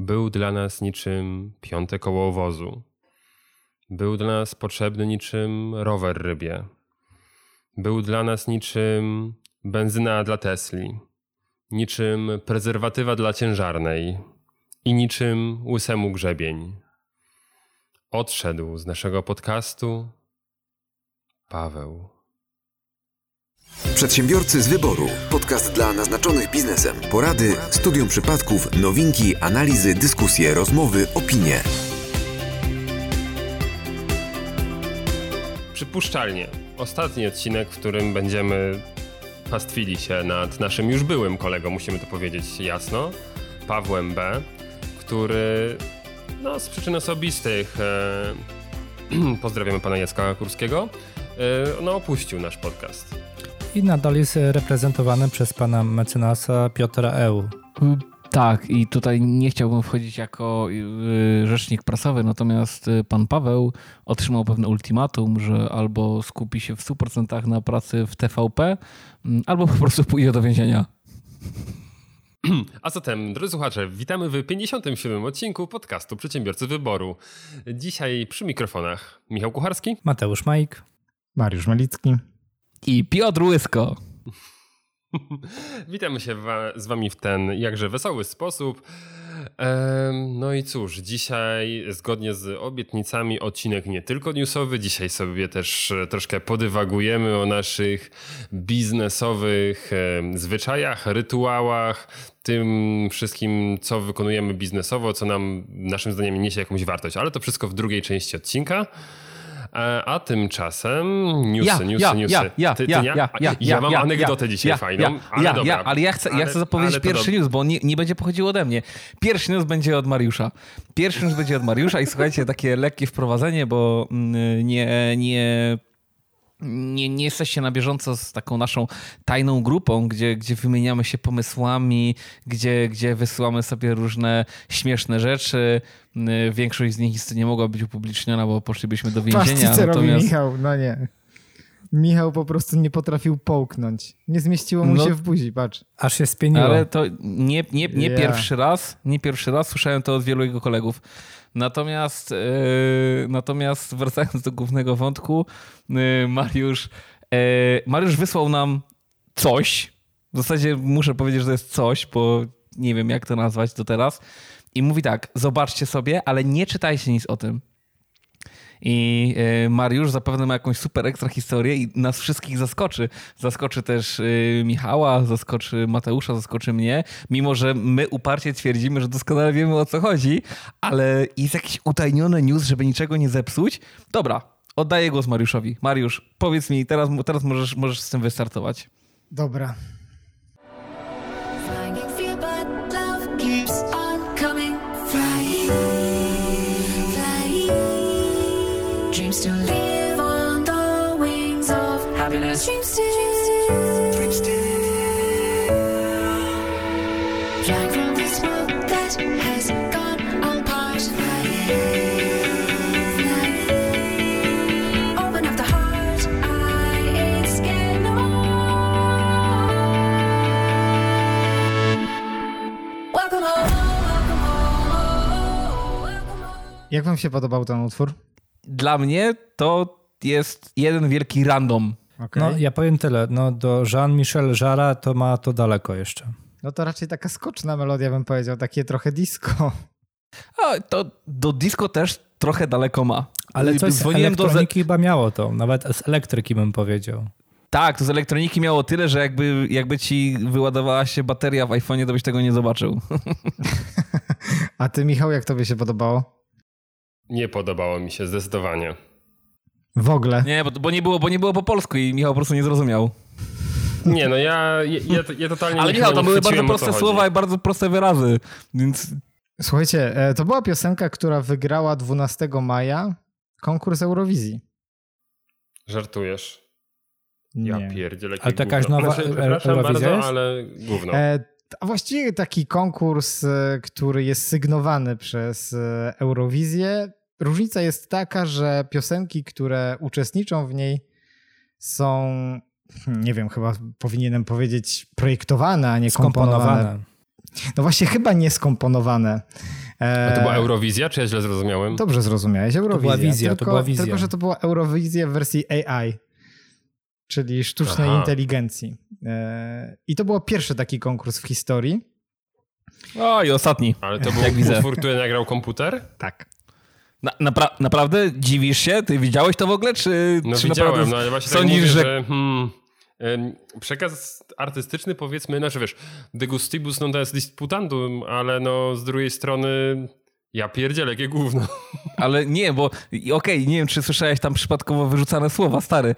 był dla nas niczym piąte koło wozu. Był dla nas potrzebny niczym rower rybie. Był dla nas niczym benzyna dla Tesli, niczym prezerwatywa dla ciężarnej i niczym łysemu grzebień. Odszedł z naszego podcastu Paweł. Przedsiębiorcy z Wyboru. Podcast dla naznaczonych biznesem. Porady, studium przypadków, nowinki, analizy, dyskusje, rozmowy, opinie. Przypuszczalnie ostatni odcinek, w którym będziemy pastwili się nad naszym już byłym kolegą, musimy to powiedzieć jasno, Pawłem B., który z przyczyn osobistych, pozdrawiamy pana Jacka Kurskiego, opuścił nasz podcast. I nadal jest reprezentowany przez pana mecenasa Piotra Eu. Tak, i tutaj nie chciałbym wchodzić jako rzecznik prasowy, natomiast pan Paweł otrzymał pewne ultimatum, że albo skupi się w 100% na pracy w TVP, albo po prostu pójdzie do więzienia. A zatem, drodzy słuchacze, witamy w 57. odcinku podcastu Przedsiębiorcy Wyboru. Dzisiaj przy mikrofonach Michał Kucharski, Mateusz Majk, Mariusz Malicki i Piotr Łysko. Witamy się z wami w ten jakże wesoły sposób. No i cóż, dzisiaj zgodnie z obietnicami odcinek nie tylko newsowy, dzisiaj sobie też troszkę podywagujemy o naszych biznesowych zwyczajach, rytuałach, tym wszystkim, co wykonujemy biznesowo, co nam naszym zdaniem niesie jakąś wartość, ale to wszystko w drugiej części odcinka. A tymczasem newsy. Ja mam anegdotę dzisiaj fajną, ale dobra. Ale ja chcę zapowiedzieć pierwszy news, bo nie będzie pochodził ode mnie. Pierwszy news będzie od Mariusza. I słuchajcie, takie lekkie wprowadzenie, bo nie jesteście na bieżąco z taką naszą tajną grupą, gdzie wymieniamy się pomysłami, gdzie wysyłamy sobie różne śmieszne rzeczy. Większość z nich nie mogła być upubliczniona, bo poszlibyśmy do więzienia. Patrzcie, co robi Michał, nie. Michał po prostu nie potrafił połknąć. Nie zmieściło mu się w buzi, patrz. Aż się spieniło. Ale to nie pierwszy raz słyszałem to od wielu jego kolegów. Natomiast wracając do głównego wątku, Mariusz wysłał nam coś. W zasadzie muszę powiedzieć, że to jest coś, bo nie wiem, jak to nazwać do teraz. I mówi tak, zobaczcie sobie, ale nie czytajcie nic o tym. I Mariusz zapewne ma jakąś super ekstra historię i nas wszystkich zaskoczy. Zaskoczy też Michała, zaskoczy Mateusza, zaskoczy mnie, mimo że my uparcie twierdzimy, że doskonale wiemy, o co chodzi, ale jest jakiś utajniony news, żeby niczego nie zepsuć. Dobra, oddaję głos Mariuszowi. Mariusz, powiedz mi, teraz możesz z tym wystartować. Dobra. To live on the wings of happiness. Flying from this world that has gone apart. Flying. Open up the heart, I ain't scared no more. Welcome home, welcome home, welcome home. Jak wam się podobał ten utwór? Dla mnie to jest jeden wielki random. Okay. Ja powiem tyle. Do Jean-Michel Jarre to ma to daleko jeszcze. To raczej taka skoczna melodia, bym powiedział. Takie trochę disco. To do disco też trochę daleko ma. Ale coś z elektroniki chyba miało to. Nawet z elektryki bym powiedział. Tak, to z elektroniki miało tyle, że jakby ci wyładowała się bateria w iPhone'ie, to byś tego nie zobaczył. A ty, Michał, jak tobie się podobało? Nie podobało mi się zdecydowanie. W ogóle? Nie, bo nie było po polsku i Michał po prostu nie zrozumiał. Nie, ja totalnie nie. Ale Michał, to były bardzo proste słowa i bardzo proste wyrazy, więc... Słuchajcie, to była piosenka, która wygrała 12 maja konkurs Eurowizji. Żartujesz? Ja pierdzielę. Ale to jakaś nowa Eurowizja jest? Ale gówno. A właściwie taki konkurs, który jest sygnowany przez Eurowizję. Różnica jest taka, że piosenki, które uczestniczą w niej są, nie wiem, chyba powinienem powiedzieć projektowane, a nie komponowane. Właśnie chyba nie skomponowane. A to była Eurowizja, czy ja źle zrozumiałem? Dobrze zrozumiałeś, Eurowizja. To była wizja. Tylko, że to była Eurowizja w wersji AI, czyli sztucznej inteligencji. I to był pierwszy taki konkurs w historii. O, i ostatni. Ale to był utwór, który nagrał komputer? Tak. Naprawdę? Dziwisz się? Ty widziałeś to w ogóle? Czy widziałem, no ale właśnie sądzisz, tak mówię, że przekaz artystyczny, powiedzmy, znaczy wiesz, degustibus non est disputandum, ale no z drugiej strony ja pierdzielę, jakie gówno. Ale nie, bo okej, nie wiem, czy słyszałeś tam przypadkowo wyrzucane słowa, stary.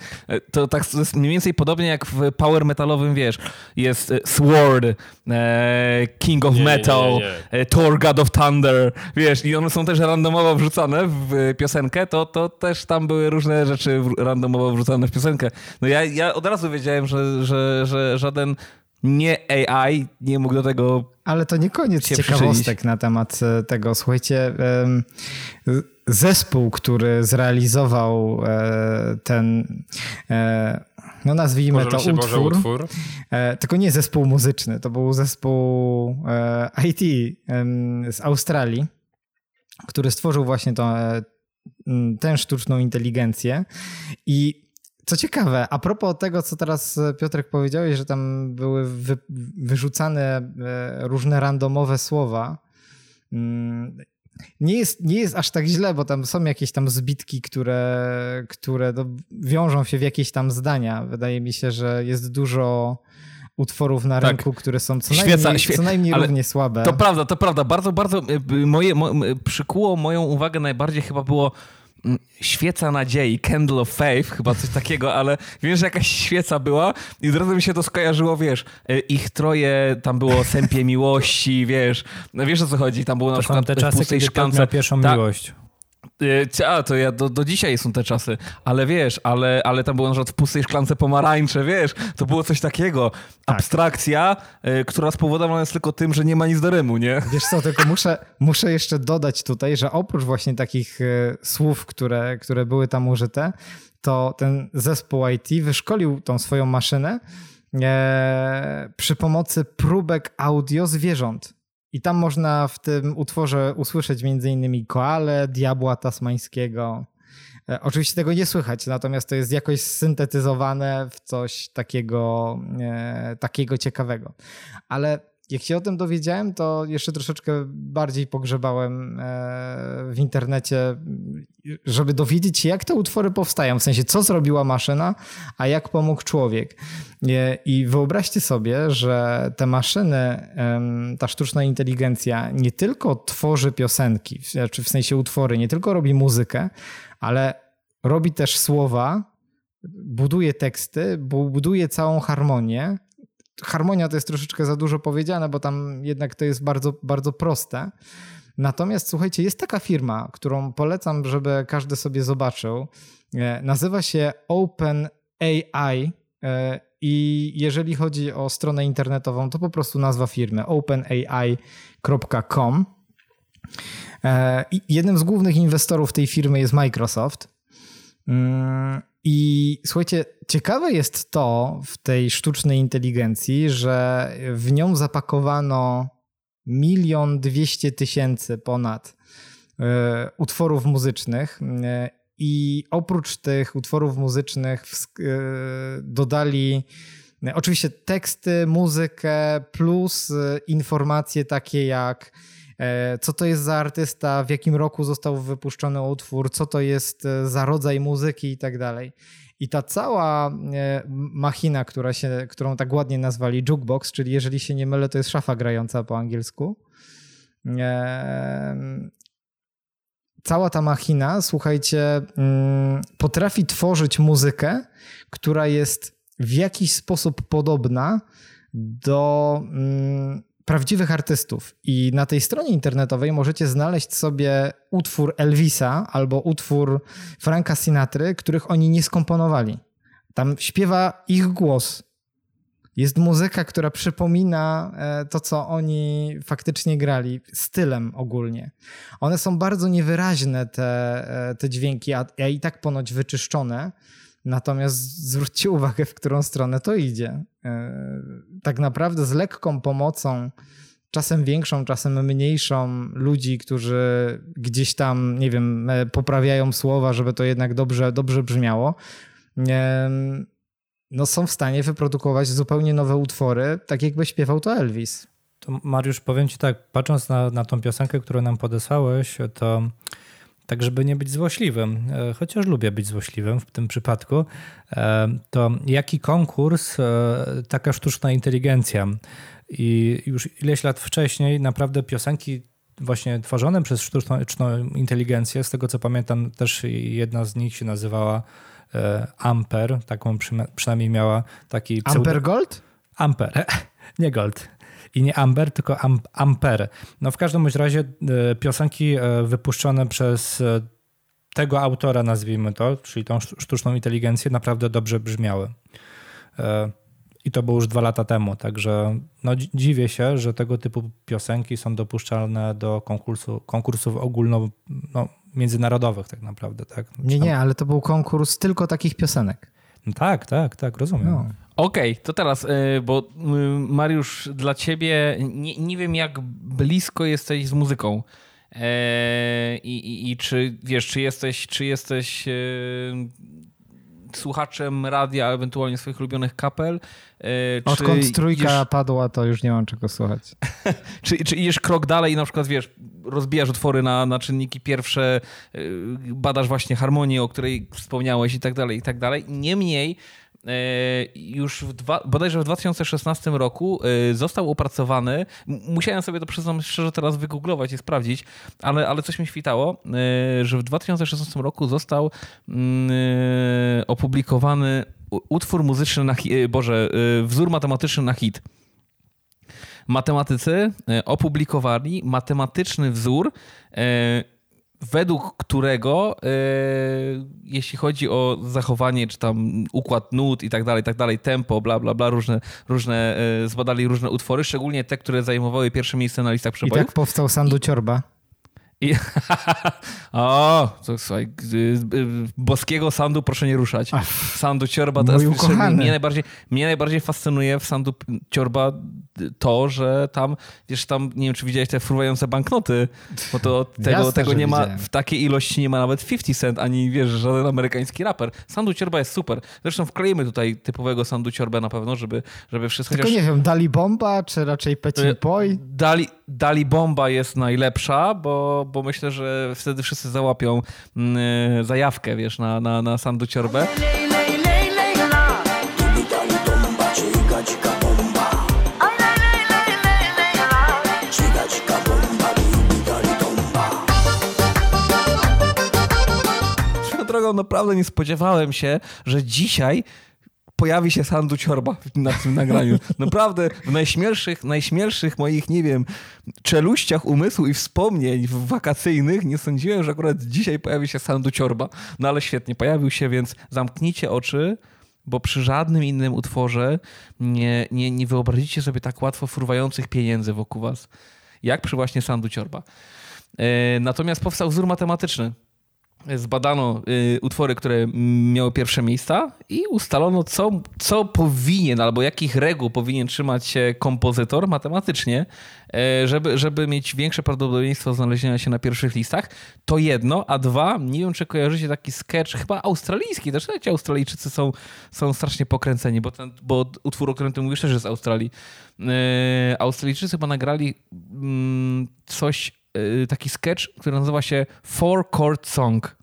To tak jest mniej więcej podobnie jak w power metalowym, wiesz, jest Sword, King of Metal, Thor, God of Thunder, wiesz, i one są też randomowo wrzucane w piosenkę, to też tam były różne rzeczy randomowo wrzucane w piosenkę. No ja od razu wiedziałem, że żaden nie AI nie mógł do tego. Ale to nie koniec ciekawostek przyczynić na temat tego. Słuchajcie, zespół, który zrealizował ten, no nazwijmy to utwór, tylko nie zespół muzyczny, to był zespół IT z Australii, który stworzył właśnie tę sztuczną inteligencję. I co ciekawe, a propos tego, co teraz Piotrek powiedziałeś, że tam były wyrzucane różne randomowe słowa, nie jest aż tak źle, bo tam są jakieś tam zbitki, które wiążą się w jakieś tam zdania. Wydaje mi się, że jest dużo utworów na rynku, które są co najmniej równie słabe. To prawda. Bardzo, bardzo przykuło moją uwagę najbardziej chyba było Świeca Nadziei, Candle of Faith, chyba coś takiego, ale wiem, że jakaś świeca była i od razu mi się to skojarzyło, wiesz, ich troje, tam było Sępie Miłości, wiesz o co chodzi, tam było na przykład te czasy, kiedy Piotr miał pierwszą miłość. To ja do dzisiaj są te czasy, ale wiesz, ale tam było na przykład w pustej szklance pomarańcze, wiesz, to było coś takiego. Abstrakcja, która spowodowana jest tylko tym, że nie ma nic do rymu, nie? Wiesz co, tylko muszę jeszcze dodać tutaj, że oprócz właśnie takich słów, które były tam użyte, to ten zespół IT wyszkolił tą swoją maszynę przy pomocy próbek audio zwierząt. I tam można w tym utworze usłyszeć m.in. koalę, diabła tasmańskiego. Oczywiście tego nie słychać, natomiast to jest jakoś syntetyzowane w coś takiego ciekawego. Ale jak się o tym dowiedziałem, to jeszcze troszeczkę bardziej pogrzebałem w internecie, żeby dowiedzieć się, jak te utwory powstają. W sensie, co zrobiła maszyna, a jak pomógł człowiek. I wyobraźcie sobie, że te maszyny, ta sztuczna inteligencja nie tylko tworzy piosenki, czy w sensie utwory, nie tylko robi muzykę, ale robi też słowa, buduje teksty, buduje całą harmonię. Harmonia to jest troszeczkę za dużo powiedziane, bo tam jednak to jest bardzo, bardzo proste. Natomiast słuchajcie, jest taka firma, którą polecam, żeby każdy sobie zobaczył. Nazywa się OpenAI i jeżeli chodzi o stronę internetową, to po prostu nazwa firmy openai.com. I jednym z głównych inwestorów tej firmy jest Microsoft. I słuchajcie, ciekawe jest to w tej sztucznej inteligencji, że w nią zapakowano 1 200 000 ponad utworów muzycznych i oprócz tych utworów muzycznych dodali oczywiście teksty, muzykę plus informacje takie jak co to jest za artysta, w jakim roku został wypuszczony utwór, co to jest za rodzaj muzyki i tak dalej. I ta cała machina, którą tak ładnie nazwali Jukebox, czyli jeżeli się nie mylę, to jest szafa grająca po angielsku. Cała ta machina, słuchajcie, potrafi tworzyć muzykę, która jest w jakiś sposób podobna do prawdziwych artystów. I na tej stronie internetowej możecie znaleźć sobie utwór Elvisa albo utwór Franka Sinatry, których oni nie skomponowali. Tam śpiewa ich głos. Jest muzyka, która przypomina to, co oni faktycznie grali, stylem ogólnie. One są bardzo niewyraźne, te dźwięki, a i tak ponoć wyczyszczone. Natomiast zwróćcie uwagę, w którą stronę to idzie. Tak naprawdę z lekką pomocą czasem większą, czasem mniejszą, ludzi, którzy gdzieś tam, nie wiem, poprawiają słowa, żeby to jednak dobrze brzmiało, no są w stanie wyprodukować zupełnie nowe utwory, tak jakby śpiewał to Elvis. To Mariusz, powiem ci tak, patrząc na tą piosenkę, którą nam podesłałeś, to tak, żeby nie być złośliwym, chociaż lubię być złośliwym w tym przypadku, to jaki konkurs, taka sztuczna inteligencja. I już ileś lat wcześniej naprawdę piosenki właśnie tworzone przez sztuczną inteligencję, z tego co pamiętam też jedna z nich się nazywała Ampere, taką przynajmniej miała taki... Ampere Gold? Ampere, nie Gold. I nie Amber, tylko Ampere. No w każdym razie piosenki wypuszczone przez tego autora, nazwijmy to, czyli tą sztuczną inteligencję, naprawdę dobrze brzmiały. I to było już 2 lata temu, także no, dziwię się, że tego typu piosenki są dopuszczalne do konkursów międzynarodowych tak naprawdę. Tak? Nie, ale to był konkurs tylko takich piosenek. No, tak, rozumiem. No. Okej, to teraz, bo Mariusz, dla ciebie nie wiem, jak blisko jesteś z muzyką i czy wiesz, czy jesteś słuchaczem radia, ewentualnie swoich ulubionych kapel. Odkąd trójka padła, to już nie mam czego słuchać. Czy idziesz krok dalej i na przykład, wiesz, rozbijasz utwory na czynniki pierwsze, badasz właśnie harmonię, o której wspomniałeś i tak dalej. Niemniej już bodajże w 2016 roku został opracowany, musiałem sobie to, przyznam szczerze, teraz wygooglować i sprawdzić, ale coś mi świtało, że w 2016 roku został opublikowany utwór muzyczny wzór matematyczny na hit. Matematycy opublikowali matematyczny wzór, według którego, jeśli chodzi o zachowanie, czy tam układ nut i tak dalej, tempo, różne, zbadali różne utwory, szczególnie te, które zajmowały pierwsze miejsce na listach przebojów. I tak powstał Sandu Ciorba. To słuchaj, boskiego Sandu proszę nie ruszać. Sandu Ciorba to jest mnie najbardziej fascynuje w Sandu Ciorba to, że tam, wiesz, tam nie wiem, czy widziałeś te fruwające banknoty, bo to tego nie ma, w takiej ilości nie ma nawet 50 cent, ani wiesz, żaden amerykański raper. Sandu Ciorba jest super. Zresztą wkleimy tutaj typowego Sandu Ciorba na pewno, żeby wszystko... Tylko nie wiem, Dali Bomba, czy raczej Petit Boy? Dali Bomba jest najlepsza, bo myślę, że wtedy wszyscy załapią zajawkę, wiesz, na Sandu Ciorbę. Swoją drogą, naprawdę nie spodziewałem się, że dzisiaj pojawi się Sandu Ciorba na tym nagraniu. Naprawdę w najśmielszych moich, nie wiem, czeluściach umysłu i wspomnień wakacyjnych nie sądziłem, że akurat dzisiaj pojawi się Sandu Ciorba. No ale świetnie, pojawił się, więc zamknijcie oczy, bo przy żadnym innym utworze nie wyobrazicie sobie tak łatwo fruwających pieniędzy wokół was, jak przy właśnie Sandu Ciorba. Natomiast powstał wzór matematyczny. Zbadano utwory, które miały pierwsze miejsca i ustalono, co powinien albo jakich reguł powinien trzymać się kompozytor matematycznie, żeby mieć większe prawdopodobieństwo znalezienia się na pierwszych listach. To jedno, a dwa, nie wiem, czy kojarzycie taki sketch, chyba australijski, też ci Australijczycy są strasznie pokręceni, bo utwór, o którym ty mówisz, też jest z Australii. Australijczycy chyba nagrali taki sketch, który nazywa się Four Chord Song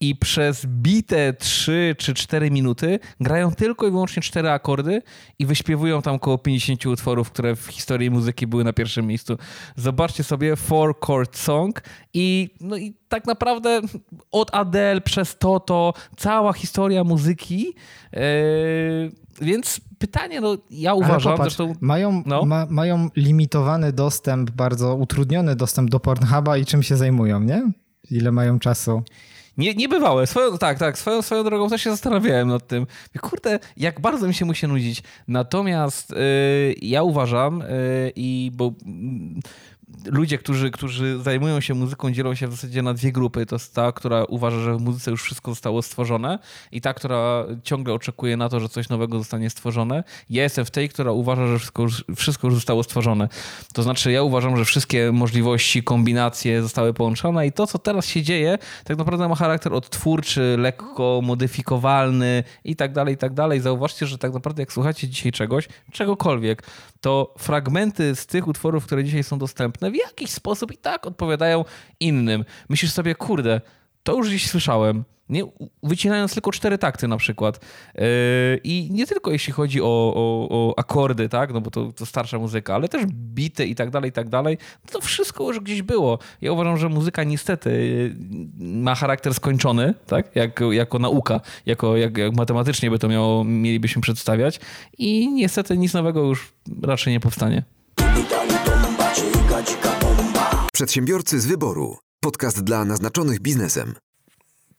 i przez bite 3 czy 4 minuty grają tylko i wyłącznie 4 akordy i wyśpiewują tam około 50 utworów, które w historii muzyki były na pierwszym miejscu. Zobaczcie sobie Four Chord Song i tak naprawdę od Adele przez Toto cała historia muzyki, więc pytanie, ja uważam... Ale popatrz, zresztą, mają limitowany dostęp, bardzo utrudniony dostęp do Pornhuba i czym się zajmują, nie? Ile mają czasu? Niebywałe. Swoją drogą też się zastanawiałem nad tym. Kurde, jak bardzo mi się musi nudzić. Natomiast ja uważam, bo ludzie, którzy zajmują się muzyką, dzielą się w zasadzie na dwie grupy. To jest ta, która uważa, że w muzyce już wszystko zostało stworzone, i ta, która ciągle oczekuje na to, że coś nowego zostanie stworzone. Ja jestem w tej, która uważa, że wszystko już zostało stworzone. To znaczy ja uważam, że wszystkie możliwości, kombinacje zostały połączone i to, co teraz się dzieje, tak naprawdę ma charakter odtwórczy, lekko modyfikowalny i tak dalej. Zauważcie, że tak naprawdę jak słuchacie dzisiaj czegoś, czegokolwiek, to fragmenty z tych utworów, które dzisiaj są dostępne, w jakiś sposób i tak odpowiadają innym. Myślisz sobie, kurde, to już gdzieś słyszałem, nie? Wycinając tylko 4 takty na przykład. I nie tylko jeśli chodzi o akordy, tak? No bo to starsza muzyka, ale też bity i tak dalej, to wszystko już gdzieś było. Ja uważam, że muzyka niestety ma charakter skończony, tak? Jako nauka, jak matematycznie by to mielibyśmy przedstawiać i niestety nic nowego już raczej nie powstanie. Przedsiębiorcy z wyboru. Podcast dla naznaczonych biznesem.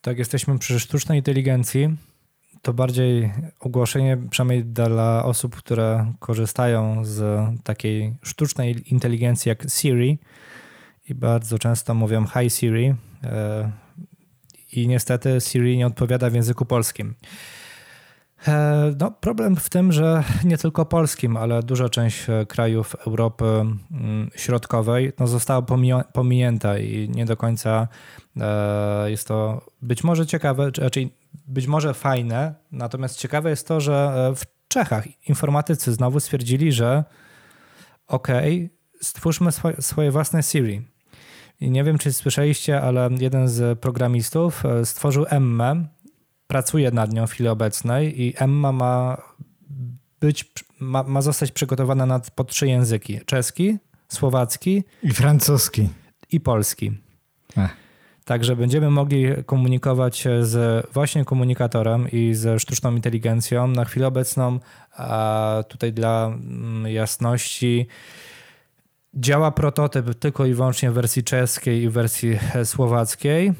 Tak, jesteśmy przy sztucznej inteligencji. To bardziej ogłoszenie, przynajmniej dla osób, które korzystają z takiej sztucznej inteligencji jak Siri i bardzo często mówią hi Siri i niestety Siri nie odpowiada w języku polskim. No, problem w tym, że nie tylko polskim, ale duża część krajów Europy Środkowej no, została pominięta i nie do końca jest to być może ciekawe, czy być może fajne, natomiast ciekawe jest to, że w Czechach informatycy znowu stwierdzili, że okej, stwórzmy swoje własne Siri. I nie wiem, czy słyszeliście, ale jeden z programistów stworzył Emmę. Pracuje nad nią w chwili obecnej i Emma ma zostać przygotowana pod 3 języki. Czeski, słowacki i francuski. I polski. Także będziemy mogli komunikować się z właśnie komunikatorem i ze sztuczną inteligencją. Na chwilę obecną, a tutaj dla jasności, działa prototyp tylko i wyłącznie w wersji czeskiej i w wersji słowackiej.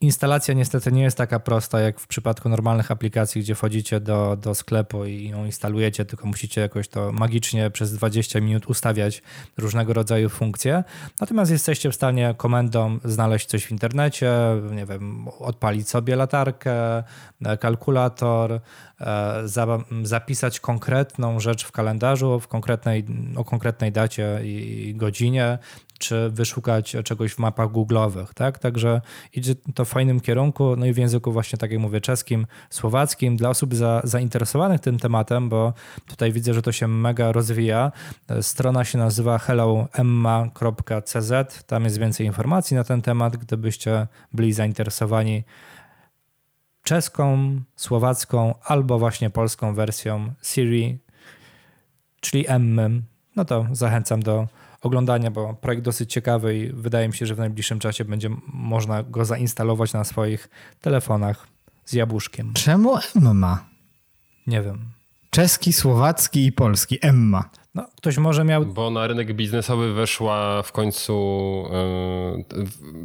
Instalacja niestety nie jest taka prosta jak w przypadku normalnych aplikacji, gdzie wchodzicie do sklepu i ją instalujecie, tylko musicie jakoś to magicznie przez 20 minut ustawiać różnego rodzaju funkcje. Natomiast jesteście w stanie komendą znaleźć coś w internecie, nie wiem, odpalić sobie latarkę, kalkulator, zapisać konkretną rzecz w kalendarzu o konkretnej dacie i godzinie, czy wyszukać czegoś w mapach google'owych, tak? Także idzie to w fajnym kierunku, no i w języku właśnie, tak jak mówię, czeskim, słowackim. Dla osób zainteresowanych tym tematem, bo tutaj widzę, że to się mega rozwija, strona się nazywa helloemma.cz, tam jest więcej informacji na ten temat, gdybyście byli zainteresowani czeską, słowacką albo właśnie polską wersją Siri, czyli Emmy, no to zachęcam do oglądania, bo projekt dosyć ciekawy i wydaje mi się, że w najbliższym czasie będzie można go zainstalować na swoich telefonach z jabłuszkiem. Czemu Emma? Nie wiem. Czeski, słowacki i polski. Emma. No, ktoś może miał... Bo na rynek biznesowy weszła w końcu...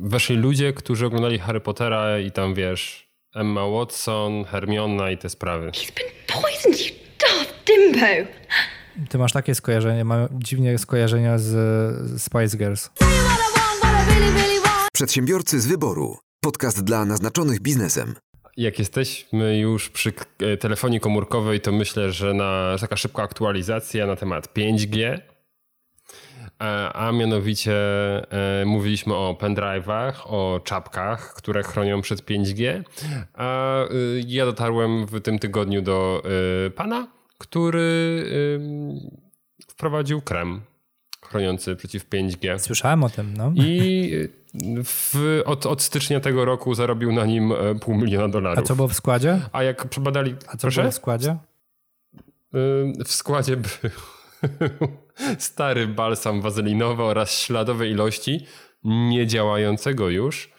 weszli ludzie, którzy oglądali Harry Pottera i tam, wiesz, Emma Watson, Hermiona i te sprawy. He's been poisoned, you daft dimbo! Ty masz takie skojarzenie, mam dziwnie skojarzenia z Spice Girls. Przedsiębiorcy z wyboru. Podcast dla naznaczonych biznesem. Jak jesteśmy już przy telefonii komórkowej, to myślę, że taka szybka aktualizacja na temat 5G. A mianowicie mówiliśmy o pendrive'ach, o czapkach, które chronią przed 5G. A ja dotarłem w tym tygodniu do pana, który wprowadził krem chroniący przeciw 5G. Słyszałem o tym, no. I od stycznia tego roku zarobił na nim $500,000. A co było w składzie? A jak przebadali... A co było w składzie? W składzie był stary balsam wazelinowy oraz śladowe ilości niedziałającego już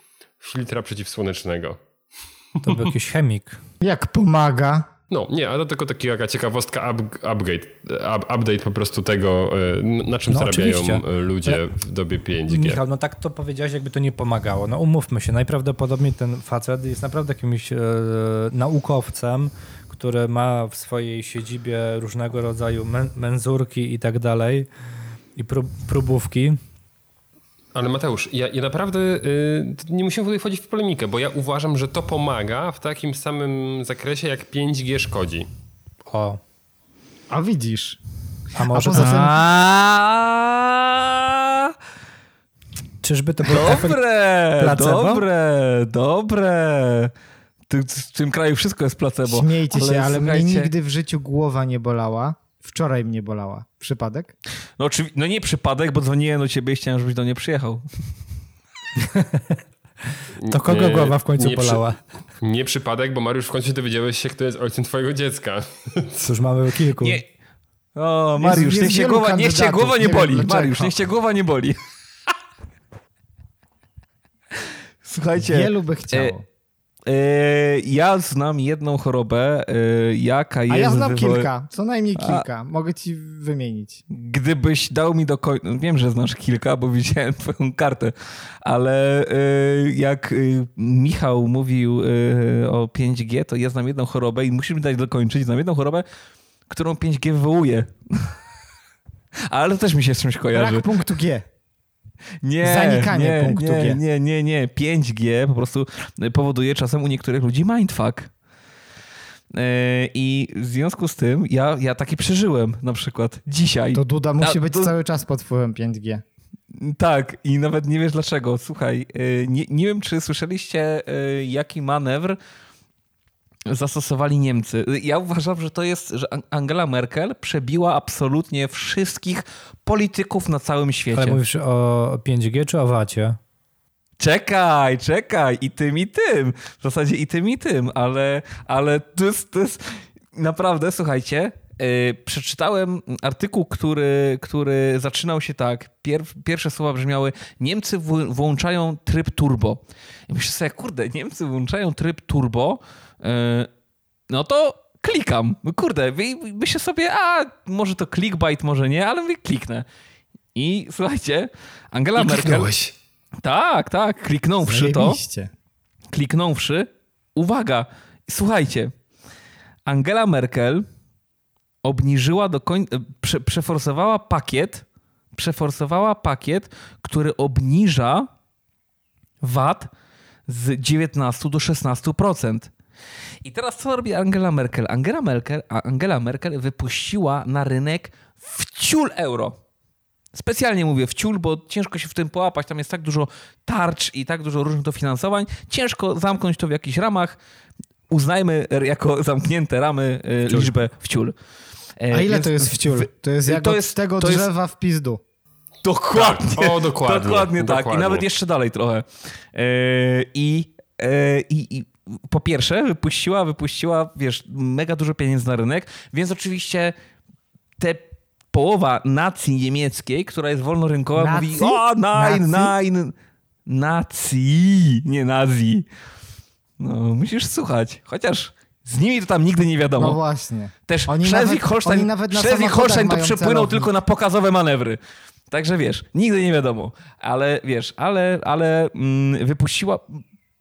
filtra przeciwsłonecznego. To był jakiś chemik. Jak pomaga... No nie, ale to tylko taka ciekawostka, update po prostu tego, na czym zarabiają ludzie w dobie 5G. Michał, no tak to powiedziałeś, jakby to nie pomagało. No umówmy się, najprawdopodobniej ten facet jest naprawdę jakimś naukowcem, który ma w swojej siedzibie różnego rodzaju menzurki i tak dalej i próbówki. Ale Mateusz, ja naprawdę nie musimy tutaj wchodzić w polemikę, bo ja uważam, że to pomaga w takim samym zakresie, jak 5G szkodzi. O. A widzisz. A może poza tym... Czyżby to było dobre. W tym kraju wszystko jest placebo. Śmiejcie się, ale mnie nigdy w życiu głowa nie bolała. Wczoraj mnie bolała. Przypadek? No nie przypadek, bo dzwoniłem do ciebie i chciałem, żebyś do mnie przyjechał. To kogo głowa w końcu bolała? Nie przypadek, bo Mariusz, w końcu dowiedziałeś się, kto jest ojcem twojego dziecka. Cóż, mamy kilku. Nie. O, Mariusz, niech cię głowa nie boli. Mariusz, niech cię głowa nie boli. Słuchajcie. Wielu by chciało. Ja znam jedną chorobę, jaka jest... A ja znam kilka, co najmniej kilka. Mogę ci wymienić. Gdybyś dał mi do końca... Wiem, że znasz kilka, bo widziałem twoją kartę, ale jak Michał mówił o 5G, to ja znam jedną chorobę i musisz mi dać dokończyć. Znam jedną chorobę, którą 5G wywołuje. Ale to też mi się z czymś kojarzy. Brak punktu G. Zanikanie punktu G. Nie. 5G po prostu powoduje czasem u niektórych ludzi mindfuck. I w związku z tym ja taki przeżyłem na przykład dzisiaj. To Duda musi być cały czas pod wpływem 5G. Tak, i nawet nie wiesz dlaczego. Słuchaj, nie wiem, czy słyszeliście, jaki manewr zastosowali Niemcy. Ja uważam, że Angela Merkel przebiła absolutnie wszystkich polityków na całym świecie. Ale mówisz o 5G czy o wacie? Czekaj. I tym. W zasadzie i tym. Ale to jest... Naprawdę, słuchajcie, przeczytałem artykuł, który zaczynał się tak. Pierwsze słowa brzmiały: Niemcy włączają tryb turbo. I myślę sobie, kurde, Niemcy włączają tryb turbo, no to klikam. Kurde, myślę sobie, może to clickbait, może nie, ale kliknę. I słuchajcie, Angela Merkel... Kliknąłeś. Tak, kliknąwszy to. Kliknąwszy, uwaga, słuchajcie, Angela Merkel obniżyła do końca, przeforsowała pakiet, który obniża VAT z 19 do 16%. I teraz co robi Angela Merkel? Angela Merkel wypuściła na rynek wciul euro. Specjalnie mówię wciul, bo ciężko się w tym połapać. Tam jest tak dużo tarcz i tak dużo różnych dofinansowań. Ciężko zamknąć to w jakichś ramach. Uznajmy jako zamknięte ramy liczbę wciul. A ile to jest wciul? To jest z tego drzewa w pizdu. Dokładnie tak. I nawet jeszcze dalej trochę. Po pierwsze, wypuściła, wiesz, mega dużo pieniędzy na rynek, więc oczywiście te połowa nacji niemieckiej, która jest wolnorynkowa, mówi: o, nein. Nacji, nie nazi. No, musisz słuchać. Chociaż z nimi to tam nigdy nie wiadomo. No właśnie. Też Schleswig-Holstein to przepłynął tylko na pokazowe manewry. Także wiesz, nigdy nie wiadomo. Ale wiesz, wypuściła...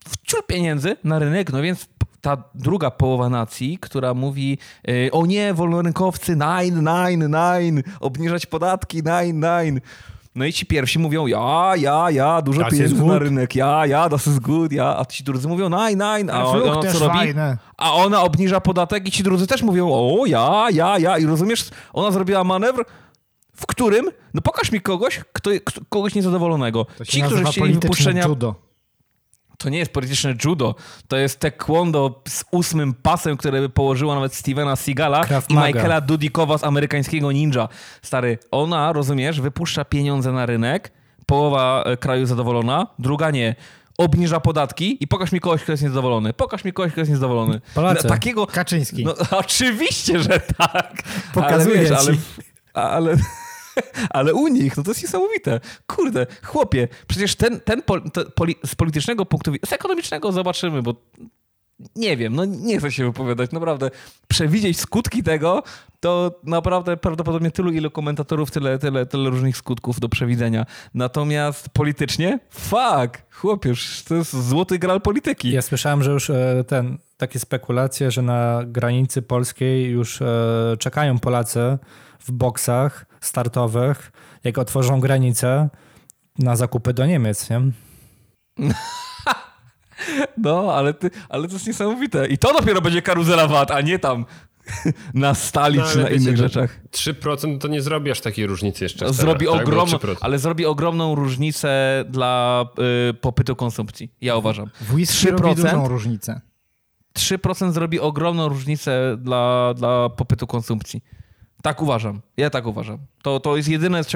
wciul pieniędzy na rynek, no więc ta druga połowa nacji, która mówi: o nie, wolnorynkowcy, nein, obniżać podatki, nein. No i ci pierwsi mówią: ja, dużo pieniędzy na rynek, das ist gut, a ci drudzy mówią: nein, a ona co robi? Fajne. A ona obniża podatek i ci drudzy też mówią: o, ja, i rozumiesz, ona zrobiła manewr, w którym, no pokaż mi kogoś, kogoś niezadowolonego. To się nazywa, którzy chcieli wypuszczenia... Judo. To nie jest polityczne judo, to jest taekwondo z 8 pasem, które by położyło nawet Stevena Seagala i Michaela Dudikowa z amerykańskiego ninja. Stary, ona, rozumiesz, wypuszcza pieniądze na rynek, połowa kraju zadowolona, druga nie. Obniża podatki i pokaż mi kogoś, kto jest niezadowolony. Polacy. Takiego... Kaczyński. No, oczywiście, że tak. Pokazuję ci. Ale u nich, no to jest niesamowite. Kurde, chłopie, przecież z politycznego punktu widzenia, z ekonomicznego zobaczymy, bo nie wiem, no nie chcę się wypowiadać, naprawdę. Przewidzieć skutki tego, to naprawdę prawdopodobnie tylu, ilu komentatorów, tyle różnych skutków do przewidzenia. Natomiast politycznie? Fuck, chłopie, to jest złoty gral polityki. Ja słyszałem, że już takie spekulacje, że na granicy polskiej już czekają Polacy w boksach startowych, jak otworzą granicę, Na zakupy do Niemiec, nie? No, ale to jest niesamowite. I to dopiero będzie karuzela VAT, a nie tam na stali, no, czy na innych rzeczach. 3% to nie zrobi aż takiej różnicy jeszcze. Zrobi ogromną różnicę dla popytu konsumpcji, ja uważam. WIS robi dużą różnicę. 3% zrobi ogromną różnicę dla popytu konsumpcji. Tak uważam. Ja tak uważam. To jest jedyne, z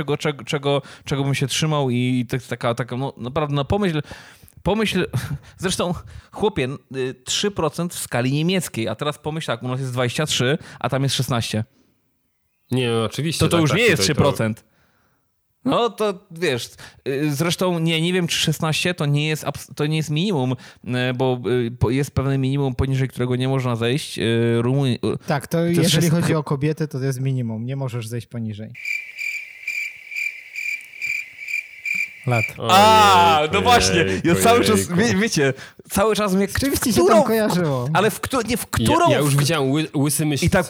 czego bym się trzymał i taka no, naprawdę no, pomyśl, zresztą chłopie, 3% w skali niemieckiej, a teraz pomyśl tak, u nas jest 23, a tam jest 16. Nie, oczywiście. To już tak, nie jest 3%. To... No to wiesz, zresztą nie wiem, czy 16 to nie jest minimum, bo jest pewne minimum, poniżej którego nie można zejść. Tak, to jeżeli chodzi o kobiety, to jest minimum, nie możesz zejść poniżej. Lat. No właśnie, ja cały czas, wiecie, cały czas mnie... Czymś się tam kojarzyło. Ale w którą... Ja już widziałem łysy myśli. I tak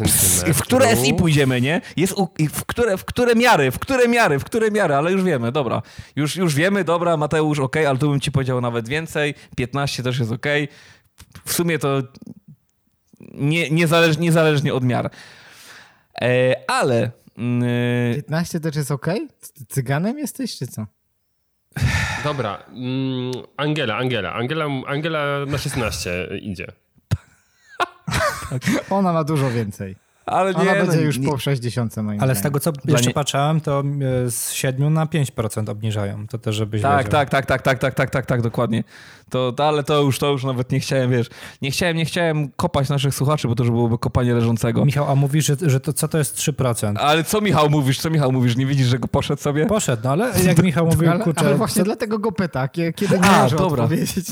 w które SI pójdziemy, nie? W które miary, ale już wiemy, dobra. Już wiemy, dobra, Mateusz, okej, ale tu bym ci powiedział nawet więcej, 15 też jest okej. W sumie to niezależnie od miar. Ale... 15 też jest okej? Cyganem jesteś, czy co? Dobra, Angela na 16 idzie. Ona ma dużo więcej. Ale ona będzie już po 60 moim zdaniem. Ale z tego, co jeszcze patrzałem, to z 7 na 5% obniżają. To też, żebyś wiedział. Tak, dokładnie. Ale to już nawet nie chciałem, wiesz. Nie chciałem kopać naszych słuchaczy, bo to już byłoby kopanie leżącego. Michał, a mówisz, że to, co to jest 3%? Ale co Michał mówisz? Nie widzisz, że go poszedł sobie? Poszedł, no ale jak Michał mówił, kurczę... Ale właśnie dlatego go pyta, kiedy nie może odpowiedzieć.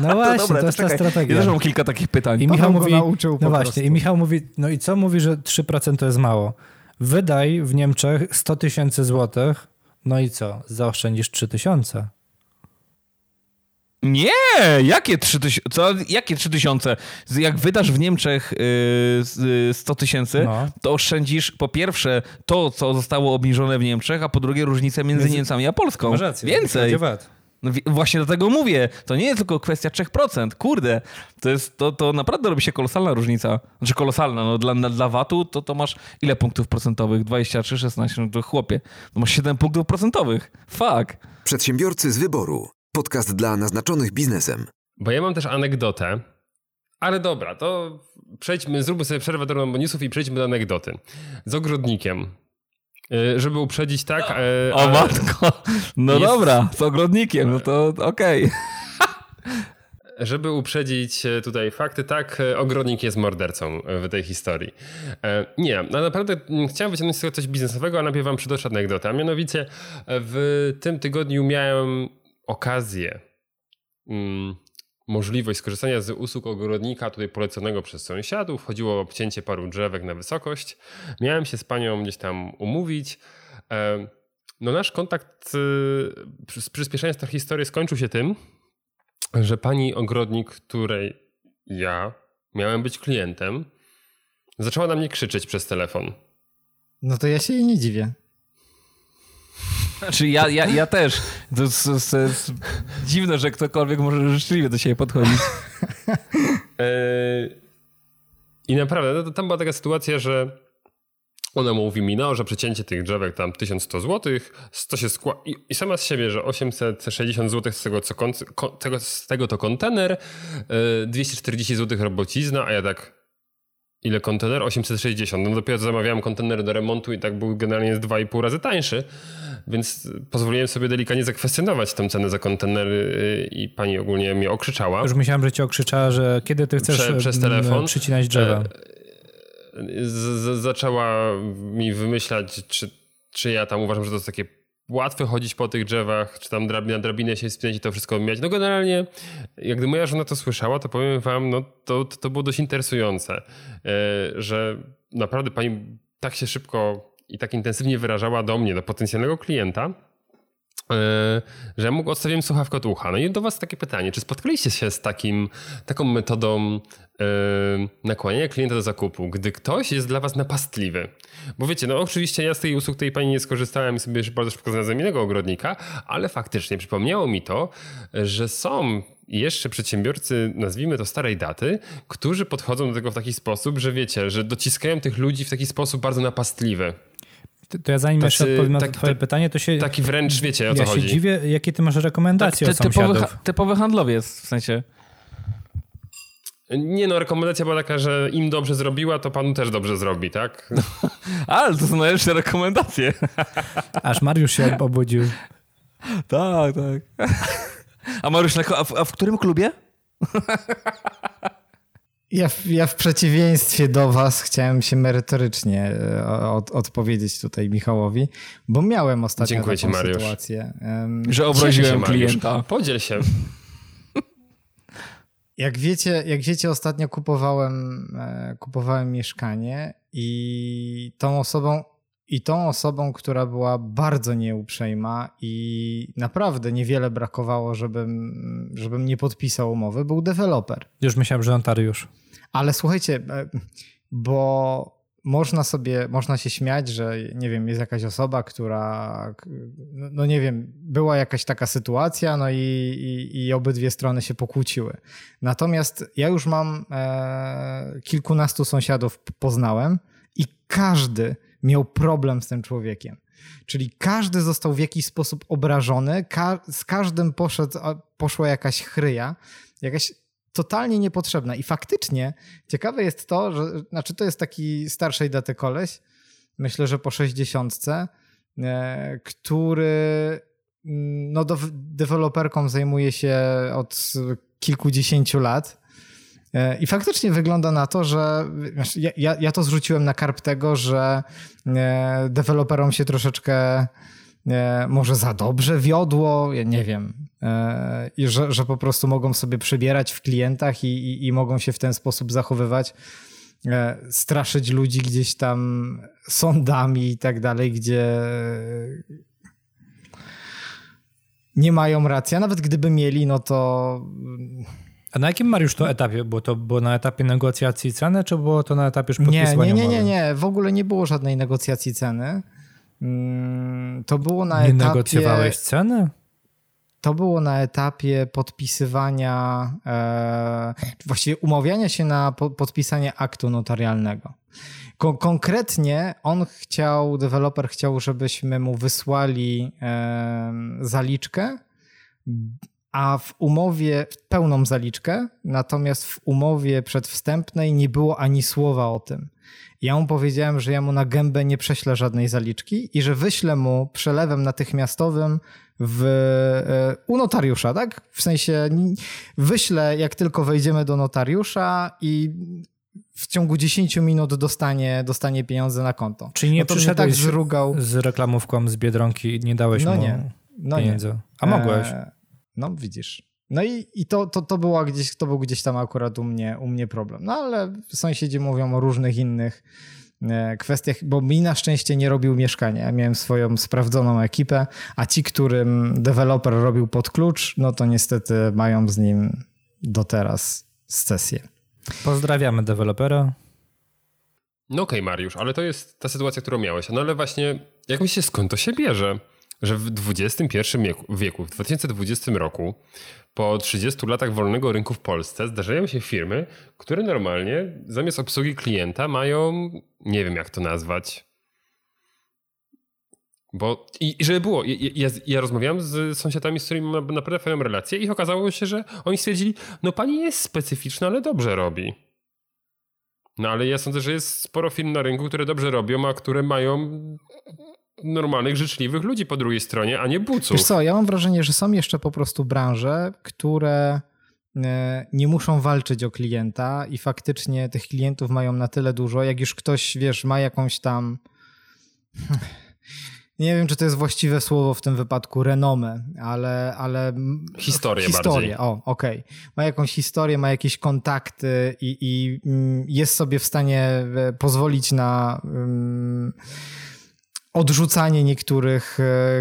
No właśnie, to jest ta strategia. Ja też mam kilka takich pytań. I Michał mówi, nauczył po prostu. I Michał mówi, no i co mówi, że 3% to jest mało? Wydaj w Niemczech 100 000 złotych, no i co? Zaoszczędzisz 3000. Nie! Jakie 3000? Jakie 3000? Jak wydasz w Niemczech 100 000, no, to oszczędzisz po pierwsze to, co zostało obniżone w Niemczech, a po drugie różnicę między Niemcami a Polską. Masz rację, więcej. No właśnie do tego mówię. To nie jest tylko kwestia 3%. Kurde, to naprawdę robi się kolosalna różnica. Znaczy kolosalna. No, dla VAT-u to masz ile punktów procentowych? 23, 16, no to chłopie. To masz 7 punktów procentowych. Fuck. Przedsiębiorcy z wyboru. Podcast dla naznaczonych biznesem. Bo ja mam też anegdotę. Ale dobra, to przejdźmy, zróbmy sobie przerwę do bonusów i przejdźmy do anegdoty. Z ogrodnikiem. Żeby uprzedzić, tak? O ale... matko! No jest... dobra, z ogrodnikiem, no to okej. Okay. Żeby uprzedzić tutaj fakty, tak, ogrodnik jest mordercą w tej historii. Nie, no naprawdę chciałem wyciągnąć z tego coś biznesowego, a najpierw wam przytoczę anegdotę. A mianowicie w tym tygodniu miałem okazję, możliwość skorzystania z usług ogrodnika tutaj poleconego przez sąsiadów. Chodziło o obcięcie paru drzewek na wysokość. Miałem się z panią gdzieś tam umówić. No nasz kontakt z przyspieszeniem tej historii skończył się tym, że pani ogrodnik, której ja miałem być klientem, zaczęła na mnie krzyczeć przez telefon. No to ja się jej nie dziwię. Znaczy ja też. To jest dziwne, że ktokolwiek może życzliwie do siebie podchodzić. I naprawdę, no, tam była taka sytuacja, że ona mówi mi, no, że przecięcie tych drzewek tam 1100 zł, to się składa i sama z siebie, że 860 zł z tego to kontener, 240 zł robocizna, a ja tak... Ile kontener? 860. No dopiero zamawiałem kontener do remontu i tak był generalnie 2,5 razy tańszy, więc pozwoliłem sobie delikatnie zakwestionować tę cenę za kontener i pani ogólnie mnie okrzyczała. Już myślałem, że cię okrzyczała, że kiedy ty chcesz przez telefon przycinać drzewa. Zaczęła mi wymyślać, czy ja tam uważam, że to jest takie łatwe chodzić po tych drzewach, czy tam na drabinę się wspinać i to wszystko omijać. No generalnie, jak gdy moja żona to słyszała, to powiem wam, no to było dość interesujące, że naprawdę pani tak się szybko i tak intensywnie wyrażała do mnie, do potencjalnego klienta, że ja odstawiłem słuchawkę od ucha. No i do was takie pytanie, czy spotkaliście się z taką metodą nakłaniania klienta do zakupu, gdy ktoś jest dla was napastliwy? Bo wiecie, no oczywiście ja z tej usług tej pani nie skorzystałem i sobie bardzo szybko znalazłem innego ogrodnika, ale faktycznie przypomniało mi to, że są jeszcze przedsiębiorcy, nazwijmy to starej daty, którzy podchodzą do tego w taki sposób, że wiecie, że dociskają tych ludzi w taki sposób bardzo napastliwy. To ja zanim jeszcze odpowiem na twoje pytanie, to się... Taki wręcz, wiecie, o co chodzi. Ja się dziwię, jakie ty masz rekomendacje od sąsiadów. Typowy handlowiec, w sensie. Nie no, rekomendacja była taka, że im dobrze zrobiła, to panu też dobrze zrobi, tak? Ale to są najlepsze rekomendacje. Aż Mariusz się obudził. Tak. A Mariusz, a w którym klubie? Ja w przeciwieństwie do was chciałem się merytorycznie odpowiedzieć tutaj Michałowi, bo miałem ostatnio Dziękuję taką Mariusz. Sytuację. Że obraziłem klienta. Podziel się. Jak wiecie, ostatnio kupowałem mieszkanie i tą osobą, która była bardzo nieuprzejma i naprawdę niewiele brakowało, żebym nie podpisał umowy, był deweloper. Już myślałem, że notariusz. Ale słuchajcie, bo można się śmiać, że nie wiem, jest jakaś osoba, która, no nie wiem, była jakaś taka sytuacja, no i obydwie strony się pokłóciły. Natomiast ja już mam kilkunastu sąsiadów poznałem i każdy miał problem z tym człowiekiem. Czyli każdy został w jakiś sposób obrażony, z każdym poszła jakaś chryja, jakaś totalnie niepotrzebna. I faktycznie ciekawe jest to, że to jest taki starszej daty koleś, myślę, że po 60, który no, deweloperką zajmuje się od kilkudziesięciu lat. I faktycznie wygląda na to, że ja to zrzuciłem na karp tego, że deweloperom się troszeczkę może za dobrze wiodło, ja nie wiem, i że po prostu mogą sobie przybierać w klientach i mogą się w ten sposób zachowywać, straszyć ludzi gdzieś tam sądami i tak dalej, gdzie nie mają racji, a nawet gdyby mieli, no to... A na jakim, Mariusz, to etapie? Bo to było na etapie negocjacji ceny, czy było to na etapie już podpisania umowy? Nie. W ogóle nie było żadnej negocjacji ceny. To było na etapie... Nie negocjowałeś ceny? To było na etapie podpisywania, właściwie umawiania się na podpisanie aktu notarialnego. Konkretnie deweloper chciał, żebyśmy mu wysłali zaliczkę, a w umowie pełną zaliczkę, natomiast w umowie przedwstępnej nie było ani słowa o tym. Ja mu powiedziałem, że ja mu na gębę nie prześlę żadnej zaliczki i że wyślę mu przelewem natychmiastowym u notariusza, tak? W sensie wyślę, jak tylko wejdziemy do notariusza i w ciągu 10 minut dostanie pieniądze na konto. Czyli nie przyszedłeś tak zrugał... z reklamówką z Biedronki i nie dałeś mu pieniędzy? Nie. A mogłeś? No widzisz. No i to był gdzieś tam akurat u mnie problem. No ale sąsiedzi mówią o różnych innych kwestiach, bo mi na szczęście nie robił mieszkania. Ja miałem swoją sprawdzoną ekipę, a ci, którym deweloper robił pod klucz, no to niestety mają z nim do teraz scesję. Pozdrawiamy dewelopera. No okej, Mariusz, ale to jest ta sytuacja, którą miałeś. No ale właśnie, jak myślisz, skąd to się bierze? Że w XXI wieku, w 2020 roku, po 30 latach wolnego rynku w Polsce zdarzają się firmy, które normalnie zamiast obsługi klienta mają, nie wiem jak to nazwać, bo i żeby było, ja rozmawiałem z sąsiadami, z którymi mam naprawdę fajną relację i okazało się, że oni stwierdzili, no pani jest specyficzna, ale dobrze robi. No ale ja sądzę, że jest sporo firm na rynku, które dobrze robią, a które mają... normalnych, życzliwych ludzi po drugiej stronie, a nie buców. Wiesz co, ja mam wrażenie, że są jeszcze po prostu branże, które nie muszą walczyć o klienta i faktycznie tych klientów mają na tyle dużo, jak już ktoś, wiesz, ma jakąś tam... Nie wiem, czy to jest właściwe słowo w tym wypadku, renomę, ale... Historię bardziej. O, okej. Ma jakąś historię, ma jakieś kontakty i jest sobie w stanie pozwolić na... odrzucanie niektórych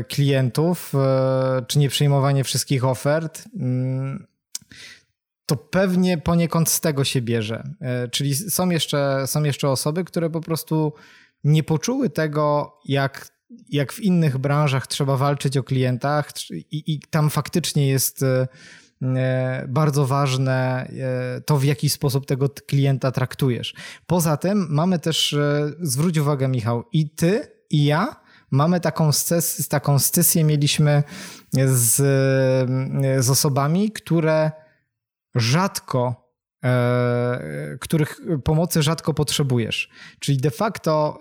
klientów, czy nie przyjmowanie wszystkich ofert, to pewnie poniekąd z tego się bierze. Czyli są jeszcze osoby, które po prostu nie poczuły tego, jak w innych branżach trzeba walczyć o klientach i tam faktycznie jest bardzo ważne to, w jaki sposób tego klienta traktujesz. Poza tym mamy też, zwróć uwagę Michał, i ty, i ja mamy taką scesję mieliśmy z osobami, które rzadko, których pomocy rzadko potrzebujesz. Czyli de facto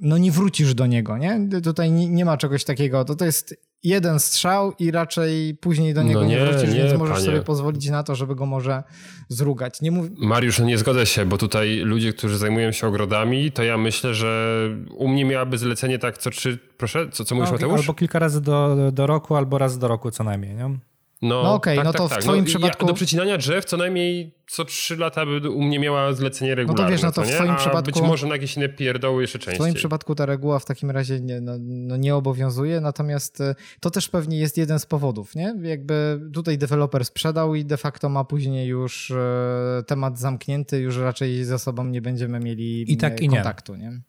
no nie wrócisz do niego, nie? Tutaj nie ma czegoś takiego. To jest jeden strzał i raczej później do niego nie wrócisz, więc możesz sobie pozwolić na to, żeby go może zrugać. Mariusz, nie zgodzę się, bo tutaj ludzie, którzy zajmują się ogrodami, to ja myślę, że u mnie miałaby zlecenie tak co trzy... Proszę, co mówisz, Mateusz? Albo kilka razy do roku, albo raz do roku co najmniej, nie? No, w twoim przypadku... do przecinania drzew co najmniej co 3 lata by u mnie miała zlecenie regularne. No to wiesz, no to w twoim przypadku... być może na jakieś inne pierdoły jeszcze częściej. W twoim przypadku ta reguła w takim razie nie obowiązuje, natomiast to też pewnie jest jeden z powodów, nie? Jakby tutaj deweloper sprzedał i de facto ma później już temat zamknięty, już raczej ze sobą nie będziemy mieli kontaktu, nie?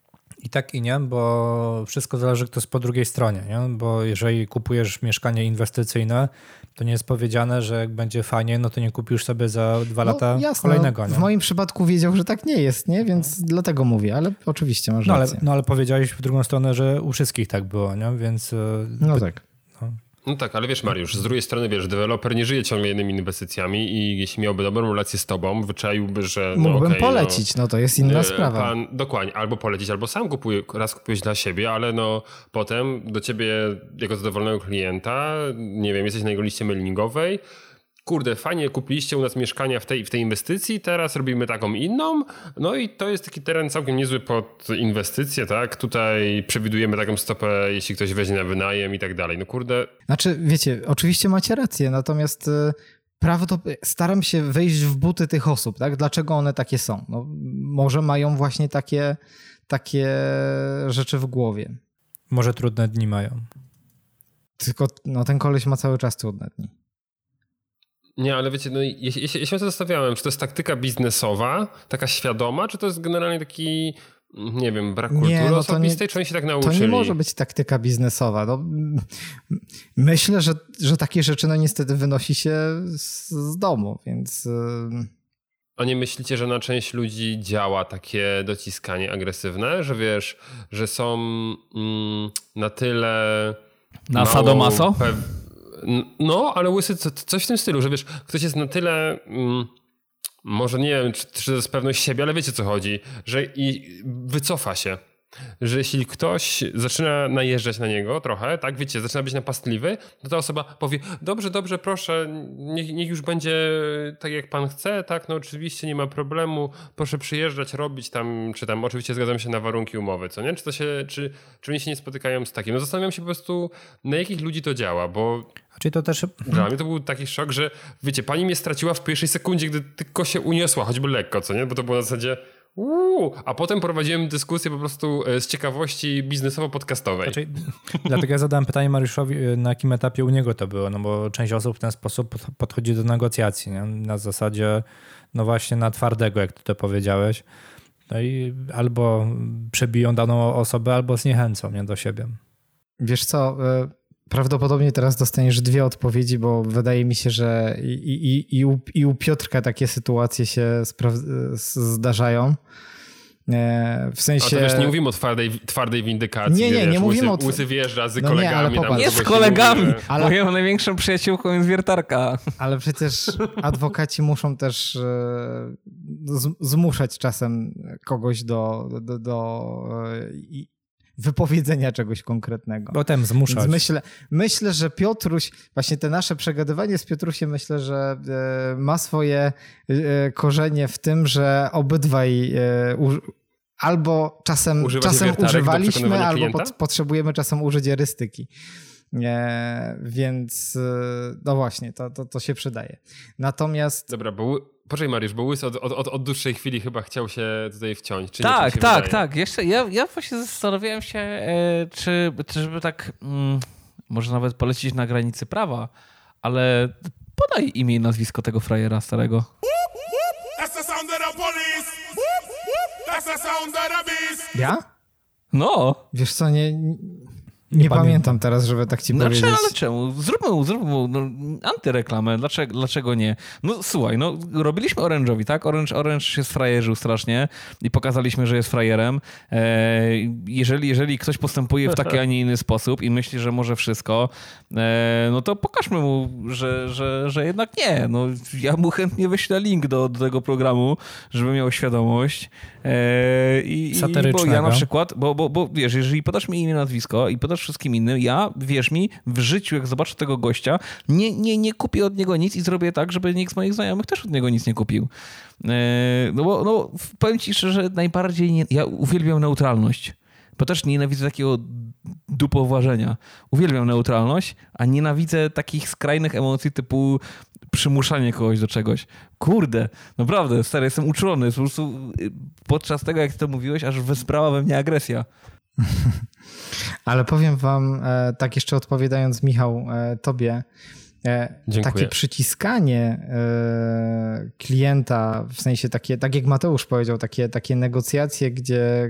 I tak i nie, bo wszystko zależy, kto jest po drugiej stronie, nie? Bo jeżeli kupujesz mieszkanie inwestycyjne, to nie jest powiedziane, że jak będzie fajnie, no to nie kupisz sobie za 2 lata kolejnego. Nie? W moim przypadku wiedział, że tak nie jest, nie? Więc dlatego mówię, ale oczywiście masz rację. Ale powiedziałeś w drugą stronę, że u wszystkich tak było, nie? Więc... No tak, ale wiesz Mariusz, z drugiej strony wiesz, deweloper nie żyje ciągle jednymi inwestycjami i jeśli miałby dobrą relację z tobą, wyczaiłby, że... Mógłbym polecić, to jest inna sprawa. Dokładnie, albo polecić, albo sam kupujesz dla siebie, ale potem do ciebie jako zadowolonego klienta, nie wiem, jesteś na jego liście mailingowej, kurde, fajnie kupiliście u nas mieszkania w tej inwestycji, teraz robimy taką inną, no i to jest taki teren całkiem niezły pod inwestycje, tak? Tutaj przewidujemy taką stopę, jeśli ktoś weźmie na wynajem i tak dalej, no kurde. Znaczy, wiecie, oczywiście macie rację, natomiast staram się wejść w buty tych osób, tak? Dlaczego one takie są? No, może mają właśnie takie rzeczy w głowie. Może trudne dni mają. Tylko ten koleś ma cały czas trudne dni. Nie, ale wiecie, ja się zastanawiałem, czy to jest taktyka biznesowa, taka świadoma, czy to jest generalnie taki, nie wiem, brak kultury osobistej, czy oni się tak nauczyli? To nie może być taktyka biznesowa. No, myślę, że takie rzeczy niestety wynosi się z domu, więc... A nie myślicie, że na część ludzi działa takie dociskanie agresywne, że wiesz, że są na tyle... Na sadomaso? No, ale łysy, coś w tym stylu, że wiesz, ktoś jest na tyle, może nie wiem, czy z pewnością siebie, ale wiecie co chodzi, że i wycofa się, że jeśli ktoś zaczyna najeżdżać na niego trochę, tak, wiecie, zaczyna być napastliwy, to ta osoba powie, dobrze, proszę, niech już będzie tak jak pan chce, tak, no oczywiście nie ma problemu, proszę przyjeżdżać, robić tam, czy tam, oczywiście zgadzam się na warunki umowy, co nie, czy oni się nie spotykają z takim, no zastanawiam się po prostu, na jakich ludzi to działa, bo... Czyli to też... Dla mnie to był taki szok, że wiecie, pani mnie straciła w pierwszej sekundzie, gdy tylko się uniosła, choćby lekko, co nie, bo to było na zasadzie... A potem prowadziłem dyskusję po prostu z ciekawości biznesowo-podcastowej. Znaczy, dlatego ja zadałem pytanie Mariuszowi, na jakim etapie u niego to było, no bo część osób w ten sposób podchodzi do negocjacji, nie? Na zasadzie, no właśnie na twardego, jak ty to powiedziałeś. No i albo przebiją daną osobę, albo zniechęcą mnie do siebie. Wiesz co... Prawdopodobnie teraz dostaniesz 2 odpowiedzi, bo wydaje mi się, że i u Piotrka takie sytuacje się zdarzają. W sensie... A to wiesz, nie mówimy o twardej windykacji. Nie mówimy o... Łysy wjeżdża z kolegami. Nie z kolegami, ale... Moją największą przyjaciółką jest wiertarka. Ale przecież adwokaci muszą też zmuszać czasem kogoś do wypowiedzenia czegoś konkretnego. Potem zmuszać. Myślę, że Piotruś, właśnie te nasze przegadywanie z Piotrusiem, myślę, że ma swoje korzenie w tym, że obydwaj albo czasem używaliśmy, albo potrzebujemy czasem użyć erystyki. Więc no właśnie, to się przydaje. Natomiast... Dobra, bo... Poczekaj Mariusz, bo Łys od dłuższej chwili chyba chciał się tutaj wciąć. Czy tak, nie, tak. Jeszcze ja właśnie zastanawiałem się, czy żeby tak może nawet polecić na granicy prawa, ale podaj imię i nazwisko tego frajera starego. Ja? No. Wiesz co, nie pamiętam teraz, żeby tak ci powiedzieć. Ale czemu? Zróbmy no, antyreklamę. Dlaczego nie? No słuchaj, no robiliśmy Orange'owi, tak? Orange się sfrajerzył strasznie i pokazaliśmy, że jest frajerem. Jeżeli ktoś postępuje w taki, a nie inny sposób i myśli, że może wszystko, no to pokażmy mu, że jednak nie. No, ja mu chętnie wyślę link do tego programu, żeby miał świadomość. Satyrycznego. Bo ja na przykład, bo wiesz, jeżeli podasz mi imię, nazwisko i podasz wszystkim innym. Ja, wierz mi, w życiu, jak zobaczę tego gościa, nie kupię od niego nic i zrobię tak, żeby nikt z moich znajomych też od niego nic nie kupił. No bo powiem ci szczerze, że najbardziej ja uwielbiam neutralność, bo też nienawidzę takiego dupowłażenia. Uwielbiam neutralność, a nienawidzę takich skrajnych emocji typu przymuszanie kogoś do czegoś. Kurde, naprawdę, stary, jestem uczulony. Po prostu podczas tego, jak ty to mówiłeś, aż wysprała we mnie agresja. Ale powiem wam, tak jeszcze odpowiadając Michał, tobie, dziękuję. Takie przyciskanie klienta, w sensie takie, tak jak Mateusz powiedział, takie negocjacje,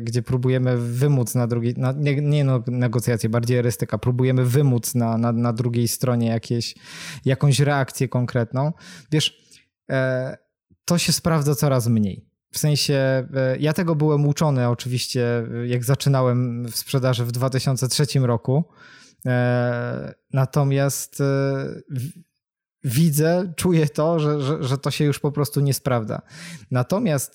gdzie próbujemy wymóc na drugiej, negocjacje, bardziej erystyka, próbujemy wymóc na drugiej stronie jakąś reakcję konkretną. Wiesz, to się sprawdza coraz mniej. W sensie, ja tego byłem uczony oczywiście, jak zaczynałem w sprzedaży w 2003 roku. Natomiast widzę, czuję to, że to się już po prostu nie sprawdza. Natomiast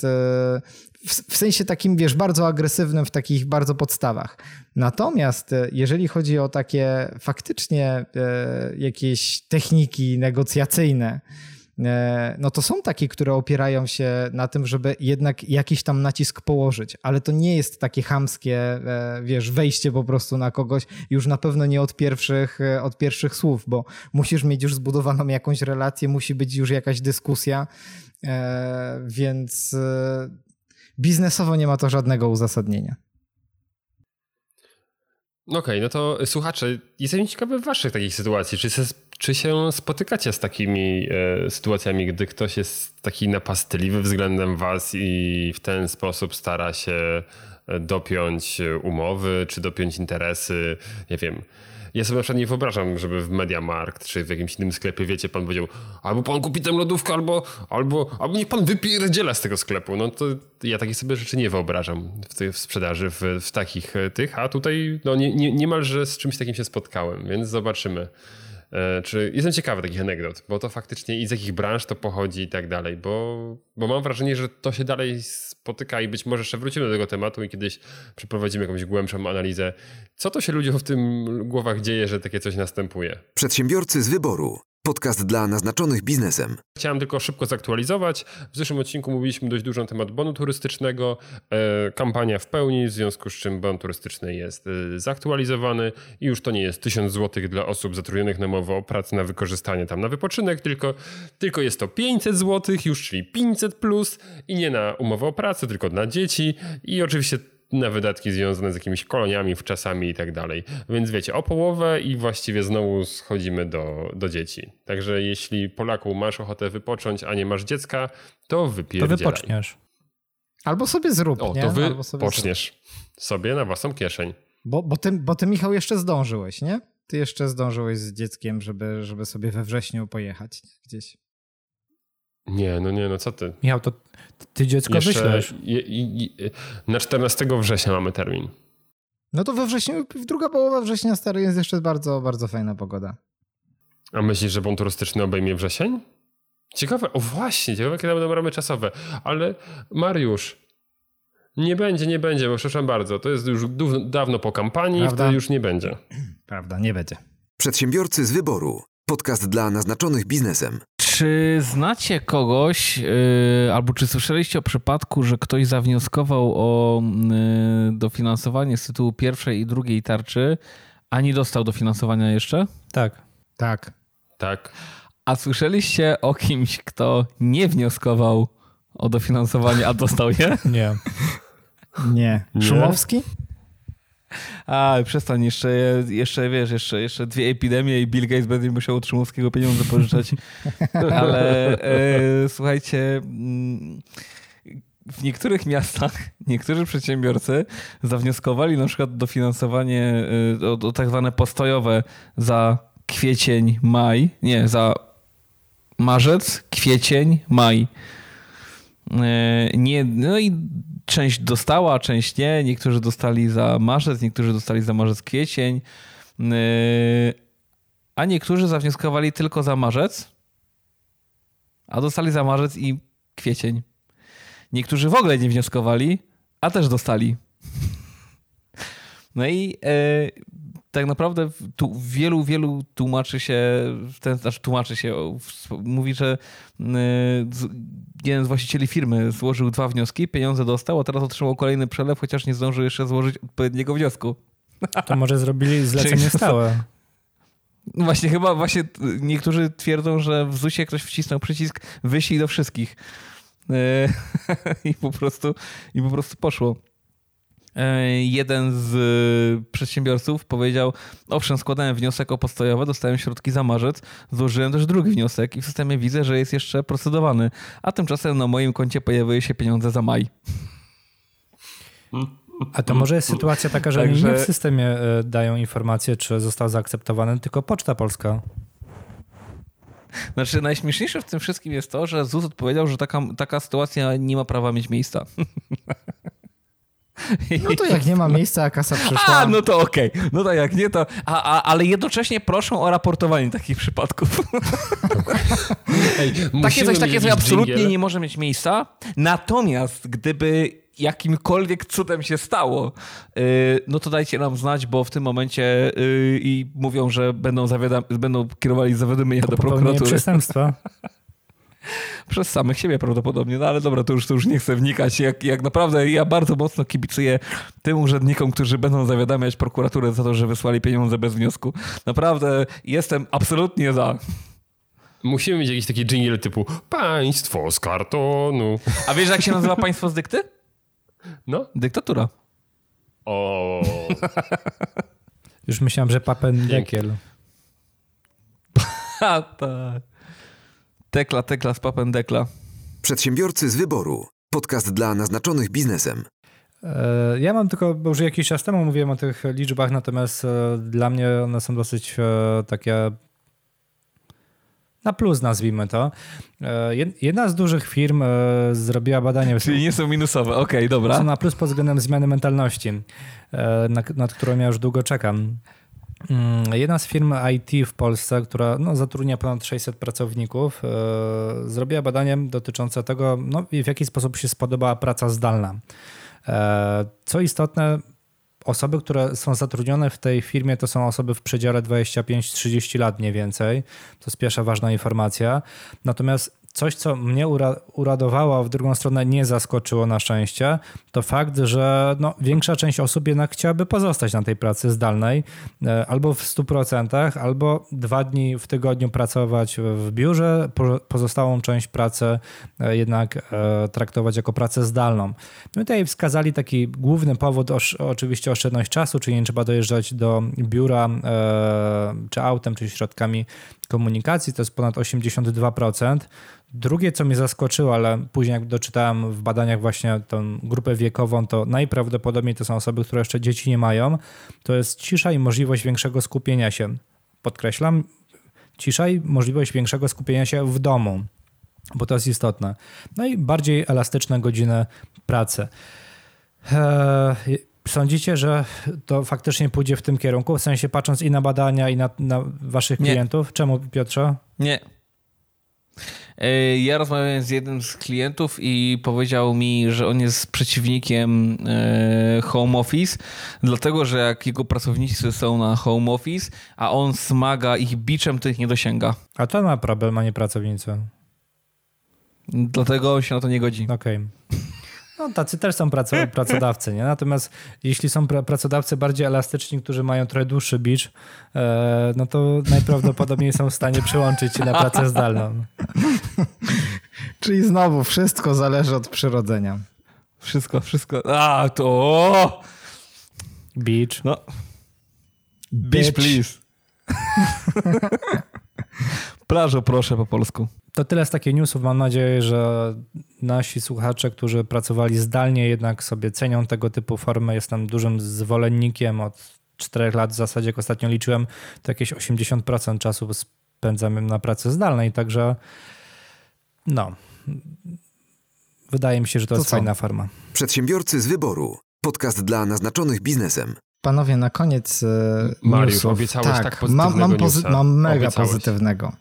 w sensie takim, wiesz, bardzo agresywnym, w takich bardzo podstawach. Natomiast jeżeli chodzi o takie faktycznie jakieś techniki negocjacyjne, no to są takie, które opierają się na tym, żeby jednak jakiś tam nacisk położyć, ale to nie jest takie chamskie, wiesz, wejście po prostu na kogoś, już na pewno nie od pierwszych słów, bo musisz mieć już zbudowaną jakąś relację, musi być już jakaś dyskusja, więc biznesowo nie ma to żadnego uzasadnienia. Okej, no to słuchacze, jestem ciekawy waszych takich sytuacji. Czy się spotykacie z takimi sytuacjami, gdy ktoś jest taki napastliwy względem was i w ten sposób stara się dopiąć umowy, czy dopiąć interesy, nie wiem. Ja sobie na przykład nie wyobrażam, żeby w MediaMarkt czy w jakimś innym sklepie, wiecie, pan powiedział albo pan kupi tę lodówkę, albo niech pan wypierdziela z tego sklepu. No to ja takich sobie rzeczy nie wyobrażam w sprzedaży, w takich tych, a tutaj no, niemalże z czymś takim się spotkałem, więc zobaczymy. Jestem ciekawy takich anegdot, bo to faktycznie i z jakich branż to pochodzi i tak dalej, bo mam wrażenie, że to się dalej spotyka i być może jeszcze wrócimy do tego tematu i kiedyś przeprowadzimy jakąś głębszą analizę. Co to się ludziom w tym głowach dzieje, że takie coś następuje? Przedsiębiorcy z wyboru. Podcast dla naznaczonych biznesem. Chciałem tylko szybko zaktualizować. W zeszłym odcinku mówiliśmy dość dużo na temat bonu turystycznego. Kampania w pełni, w związku z czym bon turystyczny jest zaktualizowany i już to nie jest 1000 zł dla osób zatrudnionych na umowę o pracę na wykorzystanie tam na wypoczynek, tylko jest to 500 zł już, czyli 500 plus i nie na umowę o pracę, tylko dla dzieci i oczywiście na wydatki związane z jakimiś koloniami, wczasami i tak dalej. Więc wiecie, o połowę i właściwie znowu schodzimy do dzieci. Także jeśli Polaku masz ochotę wypocząć, a nie masz dziecka, to wypierdzielaj. To wypoczniesz. Albo sobie zrób, nie? To wypoczniesz sobie na własną kieszeń. Bo ty, Michał, jeszcze zdążyłeś, nie? Ty jeszcze zdążyłeś z dzieckiem, żeby sobie we wrześniu pojechać gdzieś. Nie, co ty? Michał, to ty dziecko jeszcze wyślesz. Na 14 września mamy termin. No to we wrześniu, druga połowa września, stary, jest jeszcze bardzo, bardzo fajna pogoda. A myślisz, że bon turystyczny obejmie wrzesień? Ciekawe, ciekawe, kiedy będą ramy czasowe. Ale Mariusz, nie będzie, bo przepraszam bardzo, to jest już dawno po kampanii, prawda? I wtedy już nie będzie. Prawda, nie będzie. Przedsiębiorcy z wyboru. Podcast dla naznaczonych biznesem. Czy znacie kogoś, albo czy słyszeliście o przypadku, że ktoś zawnioskował o dofinansowanie z tytułu pierwszej i drugiej tarczy, Ani dostał dofinansowania jeszcze? Tak. A słyszeliście o kimś, kto nie wnioskował o dofinansowanie, a dostał je? Nie. Szumowski? A, przestań, jeszcze dwie epidemie i Bill Gates będzie musiał od Szumowskiego pieniądze pożyczać. Ale słuchajcie, w niektórych miastach niektórzy przedsiębiorcy zawnioskowali na przykład dofinansowanie o tak zwane postojowe za kwiecień, maj. Nie, za marzec, kwiecień, maj. Nie, no i część dostała, część nie. Niektórzy dostali za marzec, niektórzy dostali za marzec, kwiecień. A niektórzy zawnioskowali tylko za marzec, a dostali za marzec i kwiecień. Niektórzy w ogóle nie wnioskowali, a też dostali. No i tak naprawdę tu wielu tłumaczy się, mówi, że jeden z właścicieli firmy złożył 2 wnioski, pieniądze dostał, a teraz otrzymał kolejny przelew, chociaż nie zdążył jeszcze złożyć odpowiedniego wniosku. To może zrobili zlecenie stałe. Właśnie chyba niektórzy twierdzą, że w ZUS-ie ktoś wcisnął przycisk wyślij do wszystkich. I po prostu poszło. Jeden z przedsiębiorców powiedział: owszem, składałem wniosek o postojowe, dostałem środki za marzec, złożyłem też drugi wniosek i w systemie widzę, że jest jeszcze procedowany, a tymczasem na moim koncie pojawiły się pieniądze za maj. A to może jest sytuacja taka, że oni nie w systemie dają informację, czy został zaakceptowany, tylko Poczta Polska. Znaczy, najśmieszniejsze w tym wszystkim jest to, że ZUS odpowiedział, że taka sytuacja nie ma prawa mieć miejsca. No to jak nie ma miejsca, a kasa przyszła... A, no to okej. Okay. No to jak nie, to... Ale jednocześnie proszą o raportowanie takich przypadków. Ej, takie coś absolutnie nie może mieć miejsca. Natomiast gdyby jakimkolwiek cudem się stało, no to dajcie nam znać, bo w tym momencie i mówią, że będą kierowali zawiadomienia do prokuratury. Przestępstwa. Przez samych siebie prawdopodobnie, no ale dobra, to już nie chcę wnikać. Jak naprawdę ja bardzo mocno kibicuję tym urzędnikom, którzy będą zawiadamiać prokuraturę za to, że wysłali pieniądze bez wniosku. Naprawdę jestem absolutnie za. Musimy mieć jakiś taki dżingiel typu państwo z kartonu. A wiesz, jak się nazywa państwo z dykty? No? Dyktatura. O. Już myślałem, że papendekiel. A tak. Tekla z papendekla. Przedsiębiorcy z wyboru. Podcast dla naznaczonych biznesem. Ja mam tylko, bo już jakiś czas temu mówiłem o tych liczbach, natomiast dla mnie one są dosyć takie na plus, nazwijmy to. Jedna z dużych firm zrobiła badanie... Czyli nie są minusowe, okej, dobra. Są na plus pod względem zmiany mentalności, nad którą ja już długo czekam. Jedna z firm IT w Polsce, która zatrudnia ponad 600 pracowników, zrobiła badanie dotyczące tego, w jaki sposób się spodobała praca zdalna. Co istotne, osoby, które są zatrudnione w tej firmie, to są osoby w przedziale 25-30 lat mniej więcej. To jest pierwsza ważna informacja. Natomiast coś, co mnie uradowało, a w drugą stronę nie zaskoczyło na szczęście, to fakt, że większa część osób jednak chciałaby pozostać na tej pracy zdalnej, albo w 100%, albo 2 dni w tygodniu pracować w biurze, pozostałą część pracy jednak traktować jako pracę zdalną. No i tutaj wskazali taki główny powód, oczywiście oszczędność czasu, czyli nie trzeba dojeżdżać do biura czy autem, czy środkami komunikacji, to jest ponad 82%. Drugie, co mnie zaskoczyło, ale później jak doczytałem w badaniach właśnie tą grupę wiekową, to najprawdopodobniej to są osoby, które jeszcze dzieci nie mają, to jest cisza i możliwość większego skupienia się. Podkreślam, cisza i możliwość większego skupienia się w domu, bo to jest istotne. No i bardziej elastyczne godziny pracy. Sądzicie, że to faktycznie pójdzie w tym kierunku? W sensie patrząc i na badania, i na waszych klientów? Czemu, Piotrze? Nie. Ja rozmawiałem z jednym z klientów i powiedział mi, że on jest przeciwnikiem home office, dlatego że jak jego pracownicy są na home office, a on smaga ich biczem, to ich nie dosięga. A to ma problem, a nie pracownicy. Dlatego on się na to nie godzi. Okej. No tacy też są pracodawcy, nie? Natomiast jeśli są pracodawcy bardziej elastyczni, którzy mają trochę dłuższy bicz, no to najprawdopodobniej są w stanie przełączyć się na pracę zdalną. Czyli znowu wszystko zależy od przyrodzenia. Wszystko. A, to... Beach. No. Beach, please. Plażo, proszę po polsku. To tyle z takich newsów. Mam nadzieję, że nasi słuchacze, którzy pracowali zdalnie, jednak sobie cenią tego typu formy. Jestem dużym zwolennikiem od 4 lat w zasadzie, jak ostatnio liczyłem, to jakieś 80% czasu spędzamy na pracy zdalnej. Także no... Wydaje mi się, że to jest fajna forma. Przedsiębiorcy z wyboru. Podcast dla naznaczonych biznesem. Panowie, na koniec Mariusz, newsów. Obiecałeś tak pozytywnego mam mega obiecałeś. Pozytywnego.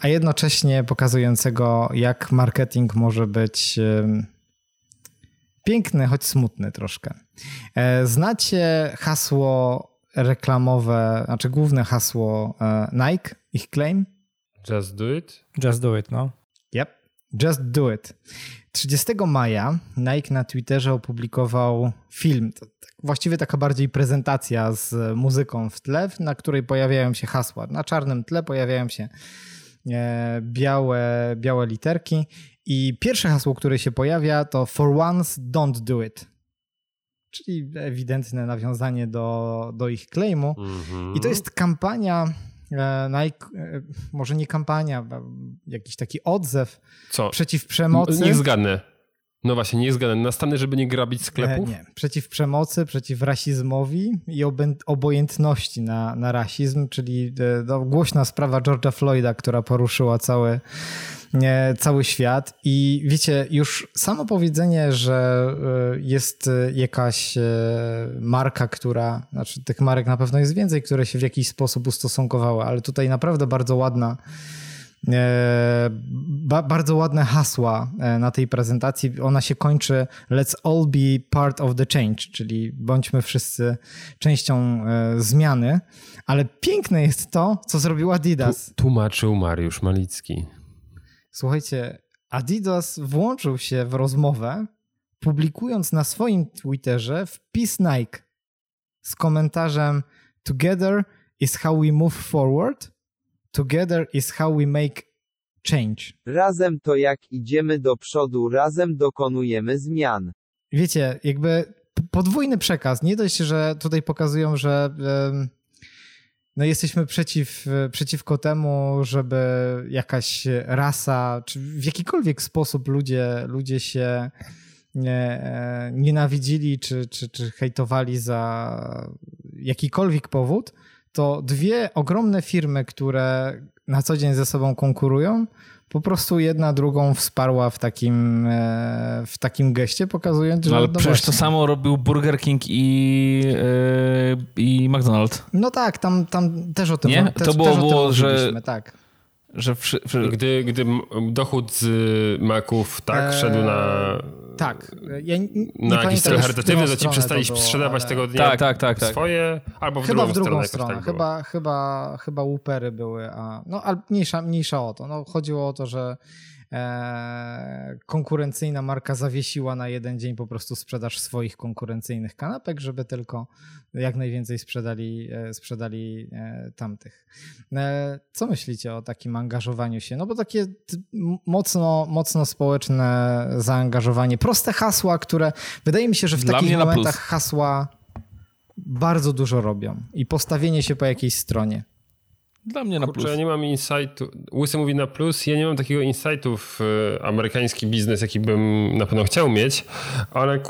A jednocześnie pokazującego, jak marketing może być piękny, choć smutny troszkę. Znacie hasło reklamowe, znaczy główne hasło Nike, ich claim? Just do it. Just do it, no. Yep. Just do it. 30 maja Nike na Twitterze opublikował film, właściwie taka bardziej prezentacja z muzyką w tle, na której pojawiają się hasła. Na czarnym tle pojawiają się białe literki i pierwsze hasło, które się pojawia, to For once don't do it. Czyli ewidentne nawiązanie do ich claimu. I to jest kampania... Nike, może nie kampania, jakiś taki odzew przeciw przemocy. Niech zgadnę. No właśnie, niech zgadnę. Na Stany, żeby nie grabić sklepów? Nie. Przeciw przemocy, przeciw rasizmowi i obojętności na rasizm, czyli głośna sprawa George'a Floyda, która poruszyła cały świat. I wiecie, już samo powiedzenie, że jest jakaś marka, która, znaczy tych marek na pewno jest więcej, które się w jakiś sposób ustosunkowały, ale tutaj naprawdę bardzo ładne hasła na tej prezentacji. Ona się kończy Let's all be part of the change, czyli bądźmy wszyscy częścią zmiany, ale piękne jest to, co zrobił Adidas. Tłumaczył Mariusz Malicki. Słuchajcie, Adidas włączył się w rozmowę, publikując na swoim Twitterze wpis Nike z komentarzem Together is how we move forward, together is how we make change. Razem to jak idziemy do przodu, razem dokonujemy zmian. Wiecie, jakby podwójny przekaz. Nie dość, że tutaj pokazują, że... No jesteśmy przeciwko temu, żeby jakaś rasa, czy w jakikolwiek sposób ludzie się nienawidzili czy hejtowali za jakikolwiek powód, to dwie ogromne firmy, które na co dzień ze sobą konkurują, po prostu jedna drugą wsparła w takim geście, pokazując, że... Ale przecież właśnie. To samo robił Burger King i McDonald's. No tak, tam też o tym... Nie? To było, że... Tak. Że gdy dochód z maków szedł na... Tak. Ja nie jakieś charytatywne, że ci przestali sprzedawać tego dnia tak. swoje, albo w drugą stronę. Tak chyba upery były, ale mniejsza o to. No, chodziło o to, że konkurencyjna marka zawiesiła na jeden dzień po prostu sprzedaż swoich konkurencyjnych kanapek, żeby tylko jak najwięcej sprzedali tamtych. Co myślicie o takim angażowaniu się? No bo takie mocno społeczne zaangażowanie. Proste hasła, które wydaje mi się, że w takich momentach hasła bardzo dużo robią i postawienie się po jakiejś stronie. Dla mnie na plus. Ja nie mam insightu. Łysy mówi na plus. Ja nie mam takiego insightu w amerykański biznes, jaki bym na pewno chciał mieć, ale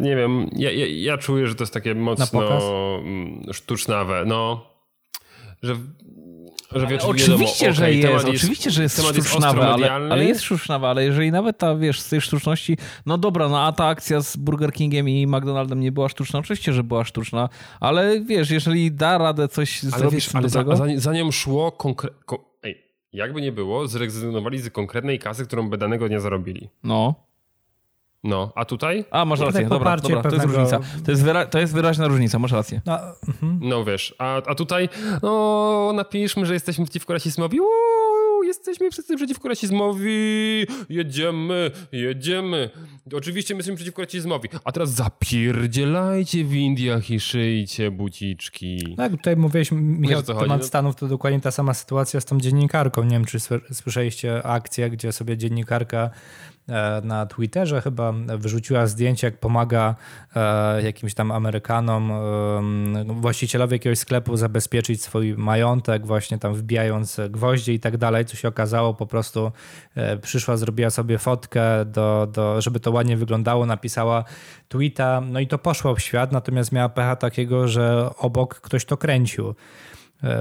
nie wiem. Ja czuję, że to jest takie mocno sztucznawe. No, że oczywiście, że jest. Oczywiście, że jest sztucznawe, ale jest sztucznawe, ale jeżeli nawet ta, wiesz, z tej sztuczności, no dobra, no a ta akcja z Burger Kingiem i McDonaldem nie była sztuczna, oczywiście, że była sztuczna, ale wiesz, jeżeli da radę coś zrobić do tego... Za nią szło jakby nie było, zrezygnowali z konkretnej kasy, którą by danego dnia zarobili. No, a tutaj? A, masz rację, dobra, to jest różnica. To jest wyraźna różnica, masz rację. No wiesz, a tutaj, no napiszmy, że jesteśmy przeciwko rasizmowi, jesteśmy wszyscy przeciwko rasizmowi, jedziemy. Oczywiście my jesteśmy przeciwko rasizmowi, a teraz zapierdzielajcie w Indiach i szyjcie buciczki. Tak, tutaj mówiliśmy, Michał, temat Stanów to dokładnie ta sama sytuacja z tą dziennikarką. Nie wiem, czy słyszeliście akcję, gdzie sobie dziennikarka na Twitterze chyba wyrzuciła zdjęcie, jak pomaga jakimś tam Amerykanom, właścicielowi jakiegoś sklepu zabezpieczyć swój majątek, właśnie tam wbijając gwoździe i tak dalej, co się okazało, po prostu przyszła, zrobiła sobie fotkę, żeby to ładnie wyglądało, napisała tweeta, no i to poszło w świat, natomiast miała pecha takiego, że obok ktoś to kręcił.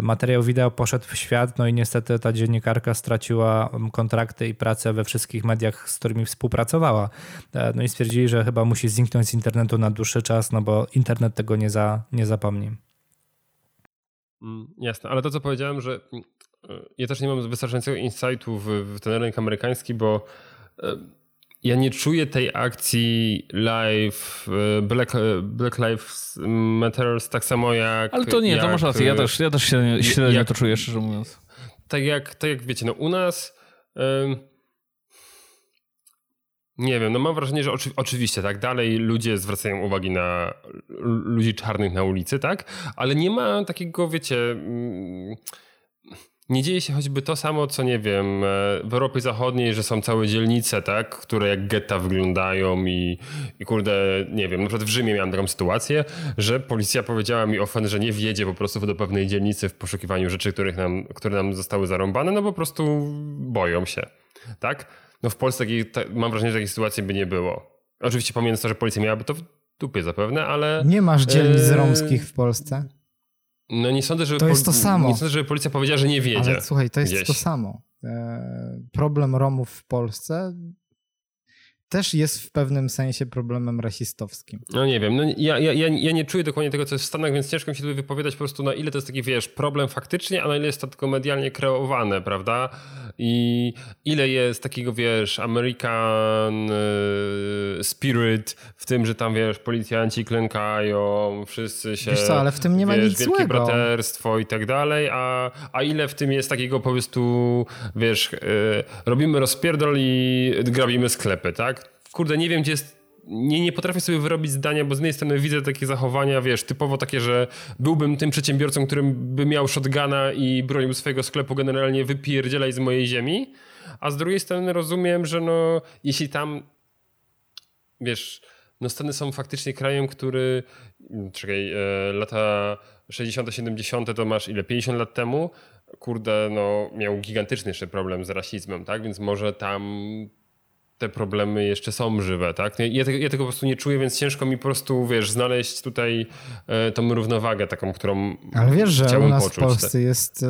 Materiał wideo poszedł w świat, no i niestety ta dziennikarka straciła kontrakty i pracę we wszystkich mediach, z którymi współpracowała. No i stwierdzili, że chyba musi zniknąć z internetu na dłuższy czas, no bo internet tego nie zapomni. Jasne, ale to co powiedziałem, że ja też nie mam wystarczającego insightu w ten rynek amerykański, bo ja nie czuję tej akcji live, Black Lives Matters tak samo jak... Ale to nie, to masz rację, ja też średnio to czuję, szczerze mówiąc. Tak jak wiecie, no u nas... Nie wiem, no mam wrażenie, że oczywiście tak dalej ludzie zwracają uwagi na ludzi czarnych na ulicy, tak? Ale nie ma takiego, wiecie... Nie dzieje się choćby to samo, co nie wiem, w Europie Zachodniej, że są całe dzielnice, tak, które jak getta wyglądają i kurde, nie wiem, na przykład w Rzymie miałem taką sytuację, że policja powiedziała mi ofensywnie, że nie wjedzie po prostu do pewnej dzielnicy w poszukiwaniu rzeczy, które nam zostały zarąbane, no po prostu boją się, tak? No w Polsce mam wrażenie, że takiej sytuacji by nie było. Oczywiście pomijając to, że policja miałaby to w dupie zapewne, ale... Nie masz dzielnic romskich w Polsce? No nie sądzę, żeby policja powiedziała, że nie wiedzie. Ale słuchaj, to jest gdzieś to samo. Problem Romów w Polsce też jest w pewnym sensie problemem rasistowskim. No nie wiem, no ja nie czuję dokładnie tego, co jest w Stanach, więc ciężko mi się tutaj wypowiadać po prostu, na ile to jest taki, wiesz, problem faktycznie, a na ile jest to tylko medialnie kreowane, prawda? I ile jest takiego, wiesz, American spirit w tym, że tam, wiesz, policjanci klękają, wszyscy się... Wiesz co, ale w tym nie ma nic złego. Wielkie braterstwo i tak dalej, a ile w tym jest takiego po prostu, wiesz, robimy rozpierdol i grabimy sklepy, tak? Kurde, nie wiem, gdzie jest... Nie potrafię sobie wyrobić zdania, bo z jednej strony widzę takie zachowania, wiesz, typowo takie, że byłbym tym przedsiębiorcą, którym by miał shotguna i bronił swojego sklepu generalnie wypierdzielaj z mojej ziemi, a z drugiej strony rozumiem, że no, jeśli tam, wiesz, no Stany są faktycznie krajem, który, lata 60, 70 to masz ile, 50 lat temu, kurde, no miał gigantyczny jeszcze problem z rasizmem, tak, więc może tam... te problemy jeszcze są żywe, tak? Ja tego po prostu nie czuję, więc ciężko mi po prostu, wiesz, znaleźć tutaj tą równowagę taką, którą ale wiesz, że u nas poczuć. W Polsce jest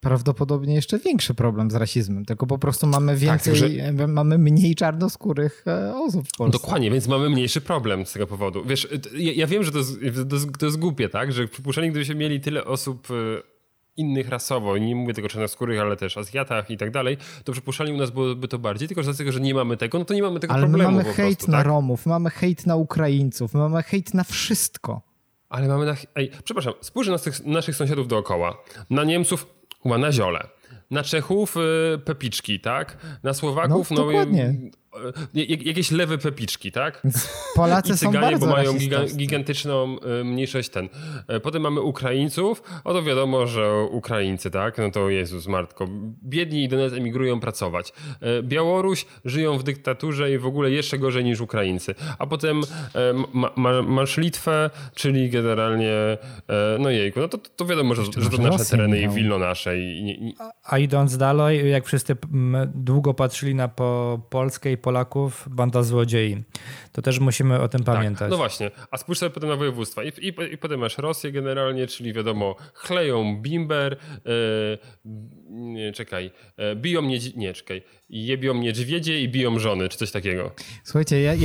prawdopodobnie jeszcze większy problem z rasizmem, tylko po prostu mamy więcej, tak, że... mamy mniej czarnoskórych osób w Polsce. Dokładnie, więc mamy mniejszy problem z tego powodu. Wiesz, ja wiem, że to jest głupie, tak? Że przypuszczalnie, gdybyśmy mieli tyle osób... innych rasowo, nie mówię tego czarnoskórych, ale też Azjatach i tak dalej, to przypuszczalnie u nas byłoby to bardziej, tylko że dlatego, że nie mamy tego, no to nie mamy tego ale problemu. Ale mamy hejt na tak? Romów, mamy hejt na Ukraińców, mamy hejt na wszystko. Ale mamy na... Ej, przepraszam, spójrz na naszych sąsiadów dookoła. Na Niemców, chyba na ziole. Na Czechów pepiczki, tak? Na Słowaków, no dokładnie. Jakieś lewe pepiczki, tak? Polacy Cyganie, są bardzo bo mają gigantyczną mniejszość ten. Potem mamy Ukraińców, o to wiadomo, że Ukraińcy, tak? No to Jezus Martko. Biedni i do nas emigrują pracować. Białoruś żyją w dyktaturze i w ogóle jeszcze gorzej niż Ukraińcy. A potem masz Litwę, czyli generalnie no jejku, no to wiadomo, że to nasze tereny i wilno nasze. A idąc dalej, jak wszyscy długo patrzyli na Polskę i Polaków, banda złodziei. To też musimy o tym pamiętać. No właśnie, a spójrz sobie potem na województwa. I potem masz Rosję generalnie, czyli wiadomo, chleją bimber, biją jebią niedźwiedzie i biją żony, czy coś takiego. Słuchajcie,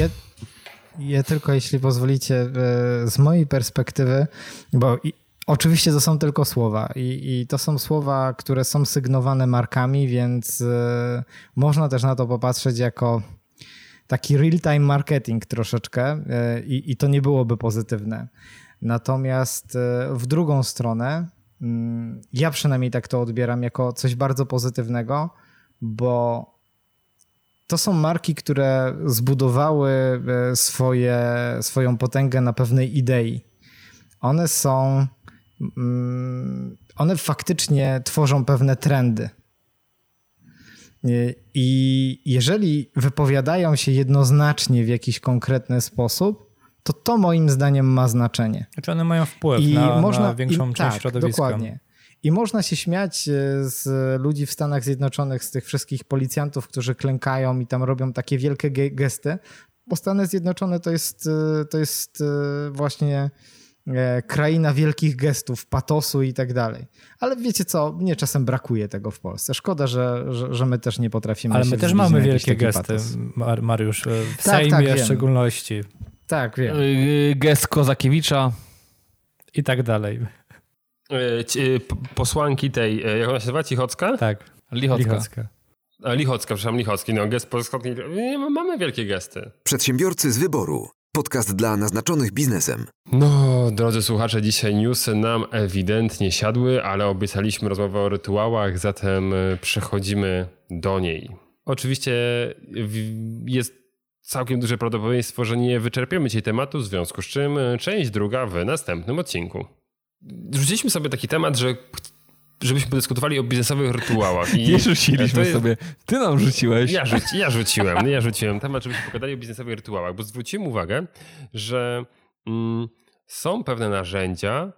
ja tylko, jeśli pozwolicie, z mojej perspektywy, bo... Oczywiście to są tylko słowa i to są słowa, które są sygnowane markami, więc można też na to popatrzeć jako taki real-time marketing troszeczkę i to nie byłoby pozytywne. Natomiast w drugą stronę Ja przynajmniej tak to odbieram jako coś bardzo pozytywnego, bo to są marki, które zbudowały swoją potęgę na pewnej idei. One faktycznie tworzą pewne trendy. I jeżeli wypowiadają się jednoznacznie w jakiś konkretny sposób, to moim zdaniem ma znaczenie. Znaczy one mają wpływ na większą część środowiska. Dokładnie. I można się śmiać z ludzi w Stanach Zjednoczonych, z tych wszystkich policjantów, którzy klękają i tam robią takie wielkie gesty, bo Stany Zjednoczone to jest właśnie kraina wielkich gestów, patosu i tak dalej. Ale wiecie co, mnie czasem brakuje tego w Polsce. Szkoda, że my też nie potrafimy się wzbić na jakiś taki patos. Ale my też mamy wielkie gesty, Mariusz, w Sejmie w szczególności. Tak, wiem. Gest Kozakiewicza i tak dalej. Posłanki tej, jak ona się nazywa? Lichocka? Tak. Lichocka. Lichocki. No, gest polski. Mamy wielkie gesty. Przedsiębiorcy z wyboru. Podcast dla naznaczonych biznesem. No, drodzy słuchacze, dzisiaj newsy nam ewidentnie siadły, ale obiecaliśmy rozmowę o rytuałach, zatem przechodzimy do niej. Oczywiście jest całkiem duże prawdopodobieństwo, że nie wyczerpiemy dzisiaj tematu, w związku z czym część druga w następnym odcinku. Rzuciliśmy sobie taki temat, żebyśmy podyskutowali o biznesowych rytuałach. I nie rzuciliśmy sobie. Ty nam rzuciłeś. Ja rzuciłem temat, żebyśmy pogadali o biznesowych rytuałach, bo zwróciłem uwagę, że są pewne narzędzia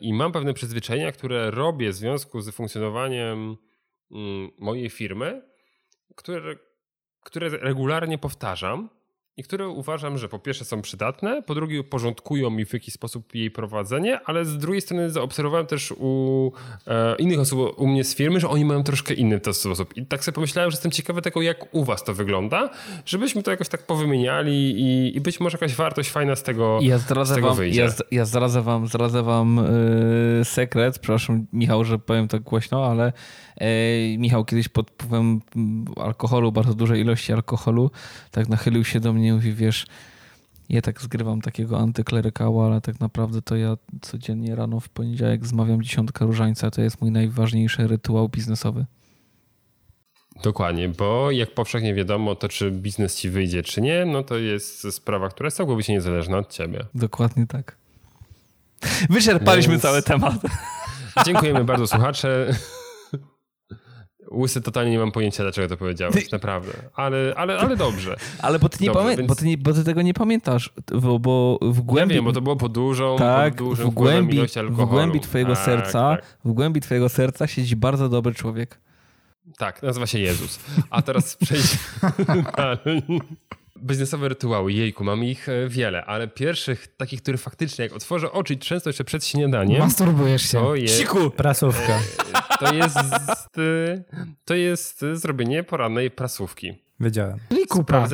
i mam pewne przyzwyczajenia, które robię w związku z funkcjonowaniem mojej firmy, które regularnie powtarzam i które uważam, że po pierwsze są przydatne, po drugie porządkują mi w jakiś sposób jej prowadzenie, ale z drugiej strony zaobserwowałem też u innych osób u mnie z firmy, że oni mają troszkę inny ten sposób. I tak sobie pomyślałem, że jestem ciekawy tego, jak u was to wygląda, żebyśmy to jakoś tak powymieniali i być może jakaś wartość fajna z tego, wyjdzie. Ja zdradzę wam sekret, przepraszam Michał, że powiem tak głośno, ale Michał kiedyś pod wpływem alkoholu, bardzo dużej ilości alkoholu, tak nachylił się do mnie i mówi, wiesz, ja tak zgrywam takiego antyklerykała, ale tak naprawdę to ja codziennie rano w poniedziałek zmawiam 10 różańca. To jest mój najważniejszy rytuał biznesowy. Dokładnie, bo jak powszechnie wiadomo, to czy biznes ci wyjdzie, czy nie, no to jest sprawa, która jest całkowicie niezależna od ciebie. Dokładnie tak. Wyczerpaliśmy cały temat. Dziękujemy bardzo słuchacze. Łysy, totalnie nie mam pojęcia, dlaczego to powiedziałeś, naprawdę. Ale dobrze. Ale bo ty tego nie pamiętasz, bo w głębi... Ja wiem, bo to było po dużym ilości alkoholu. W głębi twojego serca siedzi bardzo dobry człowiek. Tak, nazywa się Jezus. A teraz przejdźmy dalej. Biznesowe rytuały, jejku, mam ich wiele, ale pierwszych takich, które faktycznie jak otworzę oczy i często jeszcze przed śniadaniem... Masturbujesz się. Ciku! Prasówka. To jest zrobienie porannej prasówki. Wiedziałem. Czyli kupa.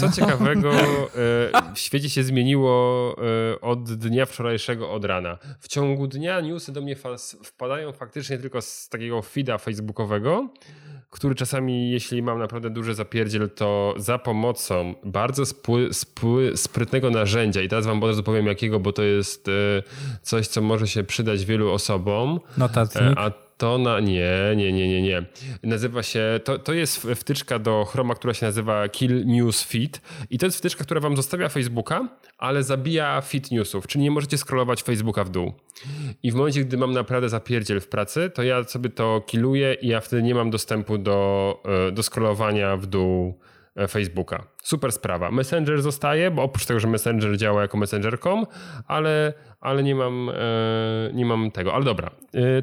Co ciekawego w świecie się zmieniło od dnia wczorajszego, od rana. W ciągu dnia newsy do mnie wpadają faktycznie tylko z takiego feeda facebookowego, który czasami, jeśli mam naprawdę duży zapierdziel, to za pomocą bardzo sprytnego narzędzia, i teraz wam od razu powiem jakiego, bo to jest coś, co może się przydać wielu osobom. Notatnik? Nie. Nazywa się, to jest wtyczka do Chroma, która się nazywa Kill News Feed i to jest wtyczka, która wam zostawia Facebooka, ale zabija feed newsów, czyli nie możecie scrollować Facebooka w dół. I w momencie, gdy mam naprawdę zapierdziel w pracy, to ja sobie to killuję i ja wtedy nie mam dostępu do scrollowania w dół Facebooka. Super sprawa. Messenger zostaje, bo oprócz tego, że Messenger działa jako messengerką, ale nie mam tego. Ale dobra.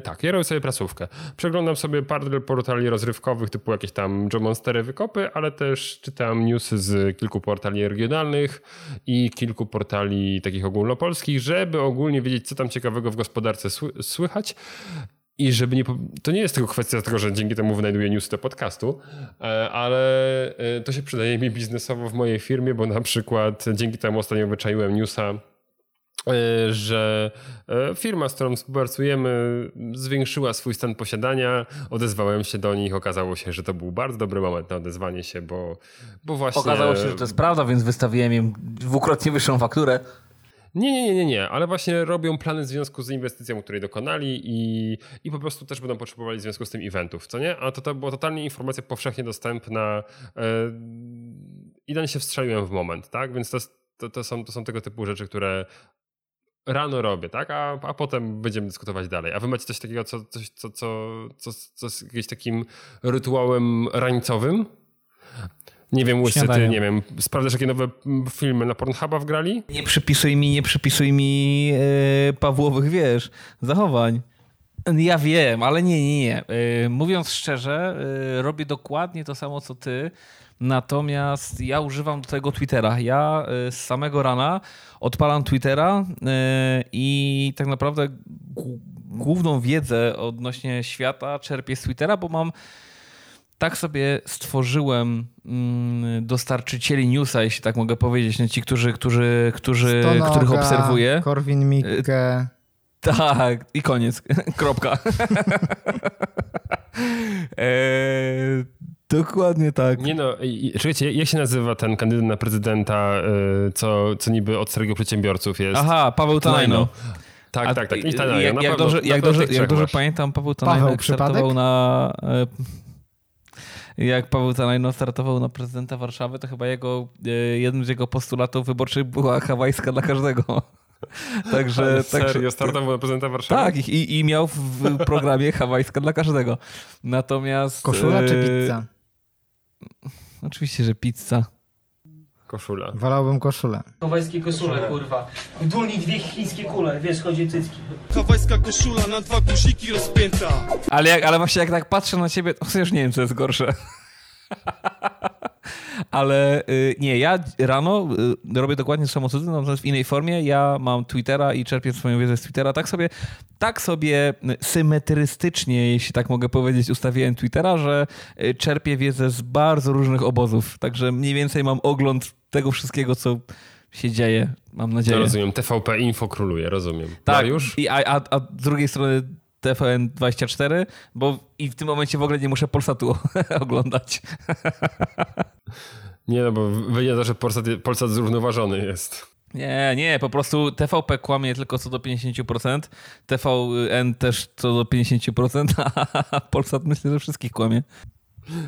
Tak, ja robię sobie prasówkę. Przeglądam sobie parę portali rozrywkowych typu jakieś tam Joe Monstery, Wykopy, ale też czytam newsy z kilku portali regionalnych i kilku portali takich ogólnopolskich, żeby ogólnie wiedzieć, co tam ciekawego w gospodarce słychać. I żeby nie... To nie jest tylko kwestia tego, że dzięki temu wynajduję news do podcastu, ale to się przydaje mi biznesowo w mojej firmie, bo na przykład dzięki temu ostatnio wyczaiłem newsa, że firma, z którą współpracujemy, zwiększyła swój stan posiadania. Odezwałem się do nich. Okazało się, że to był bardzo dobry moment na odezwanie się, bo właśnie... Okazało się, że to jest prawda, więc wystawiłem im dwukrotnie wyższą fakturę. Nie, ale właśnie robią plany w związku z inwestycją, której dokonali i po prostu też będą potrzebowali w związku z tym eventów, co nie? A to była totalnie informacja powszechnie dostępna i na nie się wstrzeliłem w moment, tak? Więc to są tego typu rzeczy, które rano robię, tak? A potem będziemy dyskutować dalej. A wy macie coś takiego, co jest jakimś takim rytuałem rańcowym? Nie wiem, łysy, ty, nie wiem, sprawdzasz, jakie nowe filmy na Pornhuba wgrali? Nie przypisuj mi Pawłowych, wiesz, zachowań. Ja wiem, ale nie. Mówiąc szczerze, robię dokładnie to samo, co ty. Natomiast ja używam do tego Twittera. Ja z samego rana odpalam Twittera i tak naprawdę główną wiedzę odnośnie świata czerpię z Twittera, bo mam... Tak sobie stworzyłem dostarczycieli newsa, jeśli tak mogę powiedzieć. No ci, których obserwuję. Korwin Mikke. Tak, i koniec. Kropka. Dokładnie tak. Nie no, czekajcie, jak się nazywa ten kandydat na prezydenta, co niby od Serego Przedsiębiorców jest? Aha, Paweł Tanajno. Tak. Jak dobrze pamiętam, Paweł Tanajno startował na... Jak Paweł Tanajno startował na prezydenta Warszawy, to chyba jednym z jego postulatów wyborczych była hawajska dla każdego. Także startował na prezydenta Warszawy? Tak, i miał w programie hawajska dla każdego. Natomiast... Koszula czy pizza? Oczywiście, że pizza. Koszula. Wolałbym koszulę. Hawajskie koszule, kurwa. W dłoni dwie chińskie kule, wiesz, chodzi o cycki. Hawajska koszula na dwa guziki rozpięta. Ale właśnie jak tak patrzę na ciebie, to już nie wiem, co jest gorsze. Ale nie, ja rano robię dokładnie to samo, co ty, natomiast w innej formie. Ja mam Twittera i czerpię swoją wiedzę z Twittera. Tak sobie symetrystycznie, jeśli tak mogę powiedzieć, ustawiłem Twittera, że czerpię wiedzę z bardzo różnych obozów. Także mniej więcej mam ogląd tego wszystkiego, co się dzieje, mam nadzieję. No rozumiem, TVP Info króluje, rozumiem. Tak, Mariusz? A z drugiej strony TVN24, bo i w tym momencie w ogóle nie muszę Polsatu oglądać. Nie no, bo wygląda, że Polsat zrównoważony jest. Nie, po prostu TVP kłamie tylko co do 50%, TVN też co do 50%, a Polsat myślę, że wszystkich kłamie.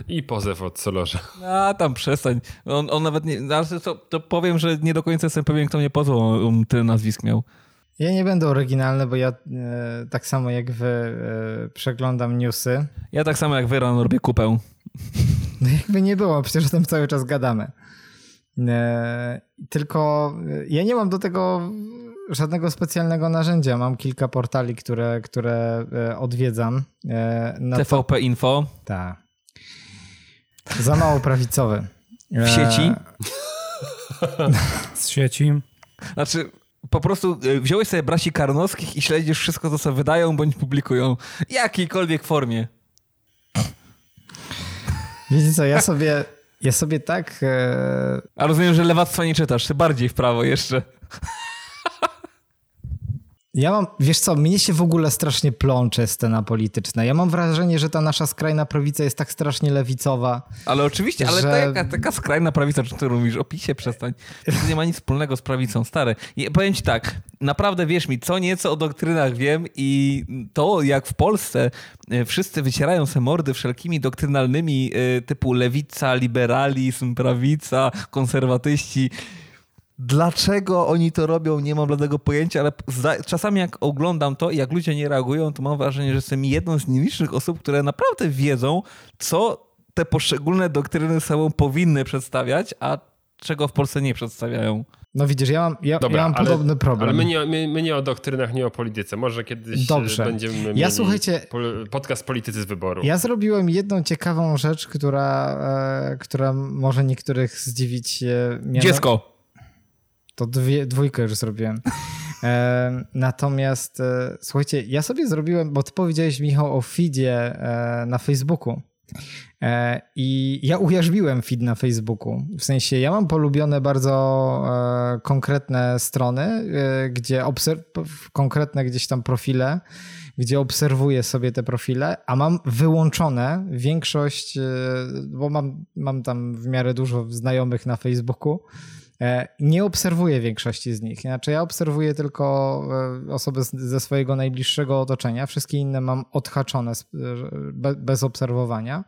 I pozew od Solorza. A tam przestań. On nawet nie... To powiem, że nie do końca jestem pewien, kto mnie pozwał, on tyle nazwisk miał. Ja nie będę oryginalny, bo ja tak samo jak wy przeglądam newsy. Ja tak samo jak wy rano robię kupę. No jakby nie było, przecież o tym cały czas gadamy. Tylko ja nie mam do tego żadnego specjalnego narzędzia. Mam kilka portali, które odwiedzam. TVP Info? Tak. Za mało prawicowy. W sieci? Z sieci. Znaczy... Po prostu wziąłeś sobie braci Karnowskich i śledzisz wszystko, co sobie wydają bądź publikują w jakiejkolwiek formie. Wiecie co, ja sobie tak... A rozumiem, że lewactwa nie czytasz, ty bardziej w prawo jeszcze. Ja mam, wiesz co, mnie się w ogóle strasznie plącze scena polityczna. Ja mam wrażenie, że ta nasza skrajna prawica jest tak strasznie lewicowa. Ale oczywiście, że... ale taka skrajna prawica, czy ty mówisz, o PiSie przestań. To nie ma nic wspólnego z prawicą, stary. Nie, powiem ci tak, naprawdę wierz mi, co nieco o doktrynach wiem i to, jak w Polsce wszyscy wycierają se mordy wszelkimi doktrynalnymi typu lewica, liberalizm, prawica, konserwatyści... Dlaczego oni to robią, nie mam bladego pojęcia, ale czasami jak oglądam to i jak ludzie nie reagują, to mam wrażenie, że jestem jedną z nielicznych osób, które naprawdę wiedzą, co te poszczególne doktryny sobą powinny przedstawiać, a czego w Polsce nie przedstawiają. No widzisz, ja mam podobny problem. Ale my nie o doktrynach, nie o polityce. Może kiedyś będziemy mieli podcast Politycy z Wyboru. Ja zrobiłem jedną ciekawą rzecz, która może niektórych zdziwić. Dziecko! To dwójkę już zrobiłem. Natomiast słuchajcie, ja sobie zrobiłem, bo ty powiedziałeś, Michał, o feedzie na Facebooku. I ja ujarzmiłem feed na Facebooku. W sensie ja mam polubione bardzo konkretne strony, gdzie konkretne gdzieś tam profile, gdzie obserwuję sobie te profile, a mam wyłączone większość, bo mam tam w miarę dużo znajomych na Facebooku, Nie obserwuję większości z nich. Znaczy ja obserwuję tylko osoby ze swojego najbliższego otoczenia. Wszystkie inne mam odhaczone bez obserwowania.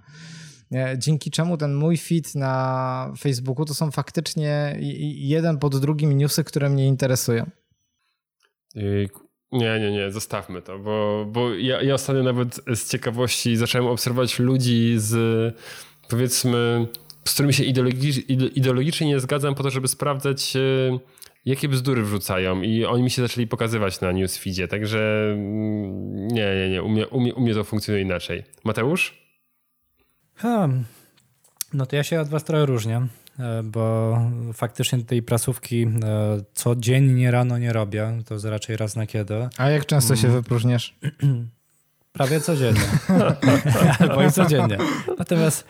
Dzięki czemu ten mój feed na Facebooku to są faktycznie jeden pod drugim newsy, które mnie interesują. Nie, zostawmy to, bo ja ostatnio nawet z ciekawości zacząłem obserwować ludzi z, powiedzmy, z którymi się ideologicznie nie zgadzam, po to, żeby sprawdzać, jakie bzdury wrzucają, i oni mi się zaczęli pokazywać na newsfeedzie, także nie, u mnie to funkcjonuje inaczej. Mateusz? No to ja się od was trochę różnię, bo faktycznie tej prasówki codziennie rano nie robię, to jest raczej raz na kiedy. A jak często się wypróżniasz? Prawie codziennie. Albo i codziennie. Natomiast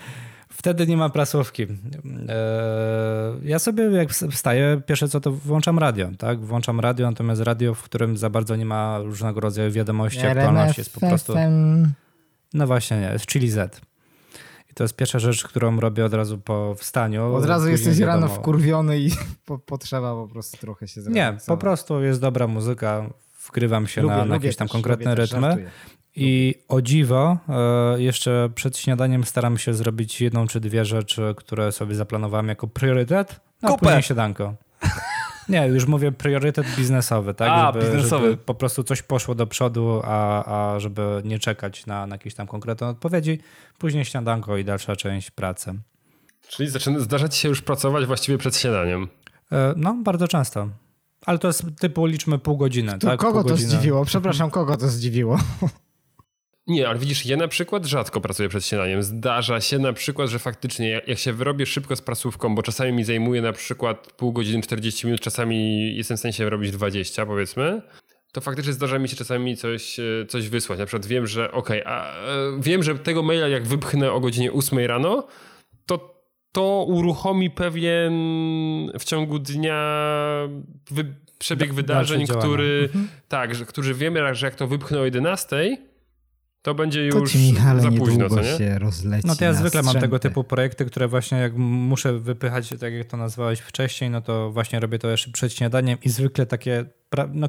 wtedy nie ma prasówki. Ja sobie jak wstaję, pierwsze co to włączam radio, tak? Włączam radio, natomiast radio, w którym za bardzo nie ma różnego rodzaju wiadomości, aktualności, jest po prostu... No właśnie nie, jest Chili Z. To jest pierwsza rzecz, którą robię od razu po wstaniu. Od razu jesteś rano wkurwiony i potrzeba po prostu trochę się zrelaksować. Nie, po prostu jest dobra muzyka, wkrywam się na jakieś tam konkretne rytmy. I o dziwo, jeszcze przed śniadaniem staram się zrobić jedną czy dwie rzeczy, które sobie zaplanowałem jako priorytet, a później siadanko. Nie, już mówię priorytet biznesowy, tak? Żeby po prostu coś poszło do przodu, a żeby nie czekać na jakieś tam konkretne odpowiedzi. Później śniadanko i dalsza część pracy. Czyli zaczyna zdarzać się już pracować właściwie przed śniadaniem? No, bardzo często. Ale to jest typu liczmy pół godziny. Tak? Kogo to zdziwiło? Przepraszam, kogo to zdziwiło? Nie, ale widzisz, ja na przykład rzadko pracuję przed śniadaniem. Zdarza się na przykład, że faktycznie jak się wyrobię szybko z prasówką, bo czasami mi zajmuje na przykład pół godziny, 40 minut, czasami jestem w stanie robić 20 powiedzmy, to faktycznie zdarza mi się czasami coś wysłać. Na przykład wiem, że wiem, że tego maila jak wypchnę o godzinie 8 rano, to uruchomi pewien w ciągu dnia przebieg wydarzeń, który wiemy, że jak to wypchnę o 11, to będzie już za późno, co nie? Się rozleci. No to ja zwykle mam tego typu projekty, które właśnie jak muszę wypychać, tak jak to nazwałeś wcześniej, no to właśnie robię to jeszcze przed śniadaniem i zwykle takie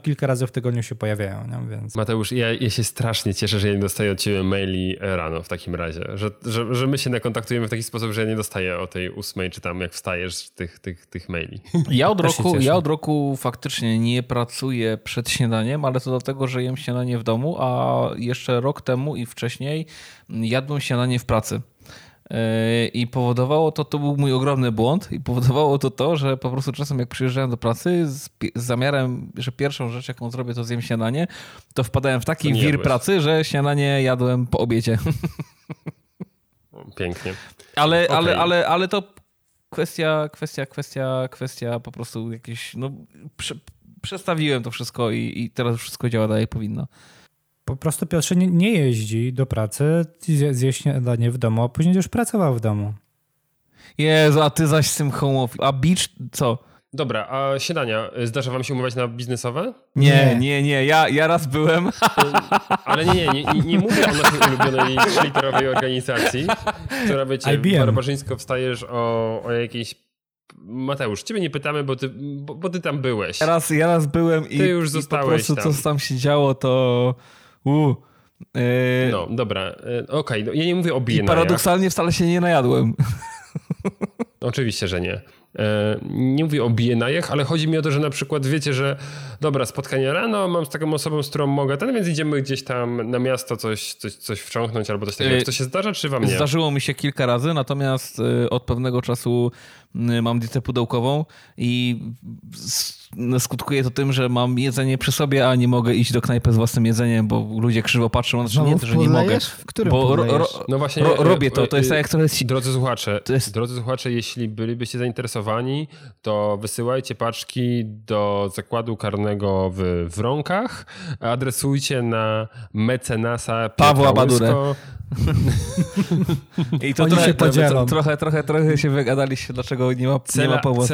kilka razy w tygodniu się pojawiają. No, więc... Mateusz, ja się strasznie cieszę, że ja nie dostaję od ciebie maili rano w takim razie, że my się nakontaktujemy w taki sposób, że ja nie dostaję o tej 8 czy tam jak wstajesz tych maili. Ja od roku faktycznie nie pracuję przed śniadaniem, ale to dlatego, że jem śniadanie w domu, a jeszcze rok temu i wcześniej jadłem śniadanie w pracy. I powodowało to był mój ogromny błąd i powodowało to, że po prostu czasem jak przyjeżdżałem do pracy z zamiarem, że pierwszą rzecz jaką zrobię to zjem śniadanie, to wpadałem w taki wir pracy, że śniadanie jadłem po obiedzie. Pięknie. Ale to kwestia po prostu jakieś, no przestawiłem to wszystko i teraz wszystko działa tak jak powinno. Po prostu Piotrze nie jeździ do pracy, zje śniadanie w domu, a później już pracował w domu. Jezu, a ty zaś z tym home office. A beach co? Dobra, a śniadania zdarza wam się umawiać na biznesowe? Nie. Ja raz byłem. Ale nie mówię o naszej ulubionej 3-literowej organizacji, która wiecie, barbarzyńsko wstajesz o jakieś... Mateusz, ciebie nie pytamy, bo ty tam byłeś. Ja raz byłem i ty już zostałeś po prostu tam. Co tam się działo, to... No, dobra. Okej, no, ja nie mówię o bienajach. I paradoksalnie wcale się nie najadłem. Oczywiście, że nie. Nie mówię o bienajach, ale chodzi mi o to, że na przykład wiecie, że dobra, spotkanie rano, mam z taką osobą, z którą mogę, więc idziemy gdzieś tam na miasto coś wciągnąć albo coś takiego. Czy to się zdarza, czy wam nie? Zdarzyło mi się kilka razy, natomiast od pewnego czasu mam dietę pudełkową i skutkuje to tym, że mam jedzenie przy sobie, a nie mogę iść do knajpy z własnym jedzeniem, bo ludzie krzywo patrzą. Że nie mogę. W którym no właśnie robię to. To jest tak, jak to jest... Drodzy słuchacze, jeśli bylibyście zainteresowani, to wysyłajcie paczki do zakładu karnego w Wronkach, adresujcie na mecenasa Pawła Badurę. I to trochę się wygadaliście, dlaczego nie ma Pawła.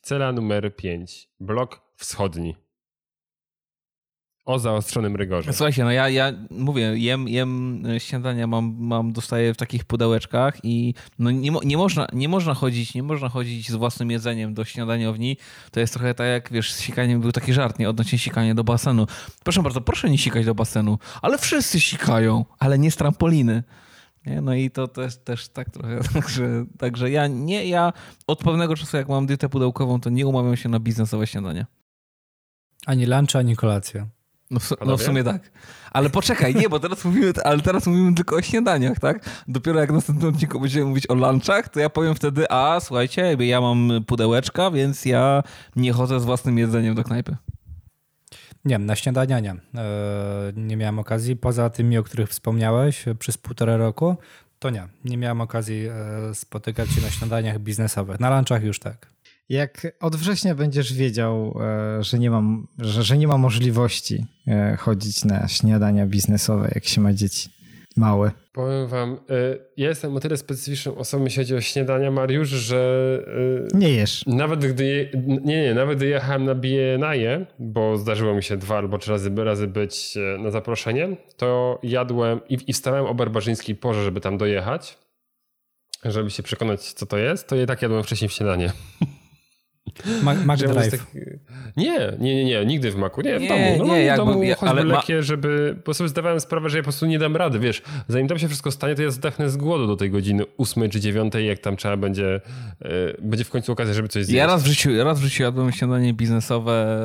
Cela numer 5. Blok wschodni. O zaostrzonym rygorze. Słuchajcie, no ja mówię, jem śniadania, dostaję w takich pudełeczkach i no nie można chodzić z własnym jedzeniem do śniadaniowni. To jest trochę tak jak, wiesz, z sikaniem był taki żart, nie? Odnośnie sikania do basenu. Proszę bardzo, proszę nie sikać do basenu, ale wszyscy sikają, ale nie z trampoliny. Nie? No i to też tak trochę, także ja od pewnego czasu, jak mam dietę pudełkową, to nie umawiam się na biznesowe śniadania. Ani lunch, ani kolacja. No w sumie tak. Ale poczekaj, nie, bo teraz mówimy tylko o śniadaniach, tak? Dopiero jak w następnym odcinku będziemy mówić o lunchach, to ja powiem wtedy, słuchajcie, ja mam pudełeczka, więc ja nie chodzę z własnym jedzeniem do knajpy. Nie, na śniadania nie. Nie miałem okazji, poza tymi, o których wspomniałeś, przez 1,5 roku, to nie. Nie miałem okazji spotykać się na śniadaniach biznesowych. Na lunchach już tak. Jak od września będziesz wiedział, że nie ma możliwości chodzić na śniadania biznesowe, jak się ma dzieci małe. Powiem wam, ja jestem o tyle specyficzną osobą, jeśli chodzi o śniadania, Mariusz, że... Nie jesz. Nawet gdy nawet gdy jechałem na Bienaje, bo zdarzyło mi się 2 albo 3 razy być na zaproszenie, to jadłem i wstałem o barbarzyńskiej porze, żeby tam dojechać, żeby się przekonać, co to jest, to i tak jadłem wcześniej w śniadanie. McDrive. Tak... Nie, nigdy w Macu. Nie, w domu. No, nie, w domu choćby lekkie, żeby... Bo sobie zdawałem sprawę, że ja po prostu nie dam rady, wiesz. Zanim tam się wszystko stanie, to ja zdechnę z głodu do tej godziny 8 czy 9, jak tam trzeba będzie... Będzie w końcu okazja, żeby coś zjeść. Ja raz w życiu jadłem śniadanie biznesowe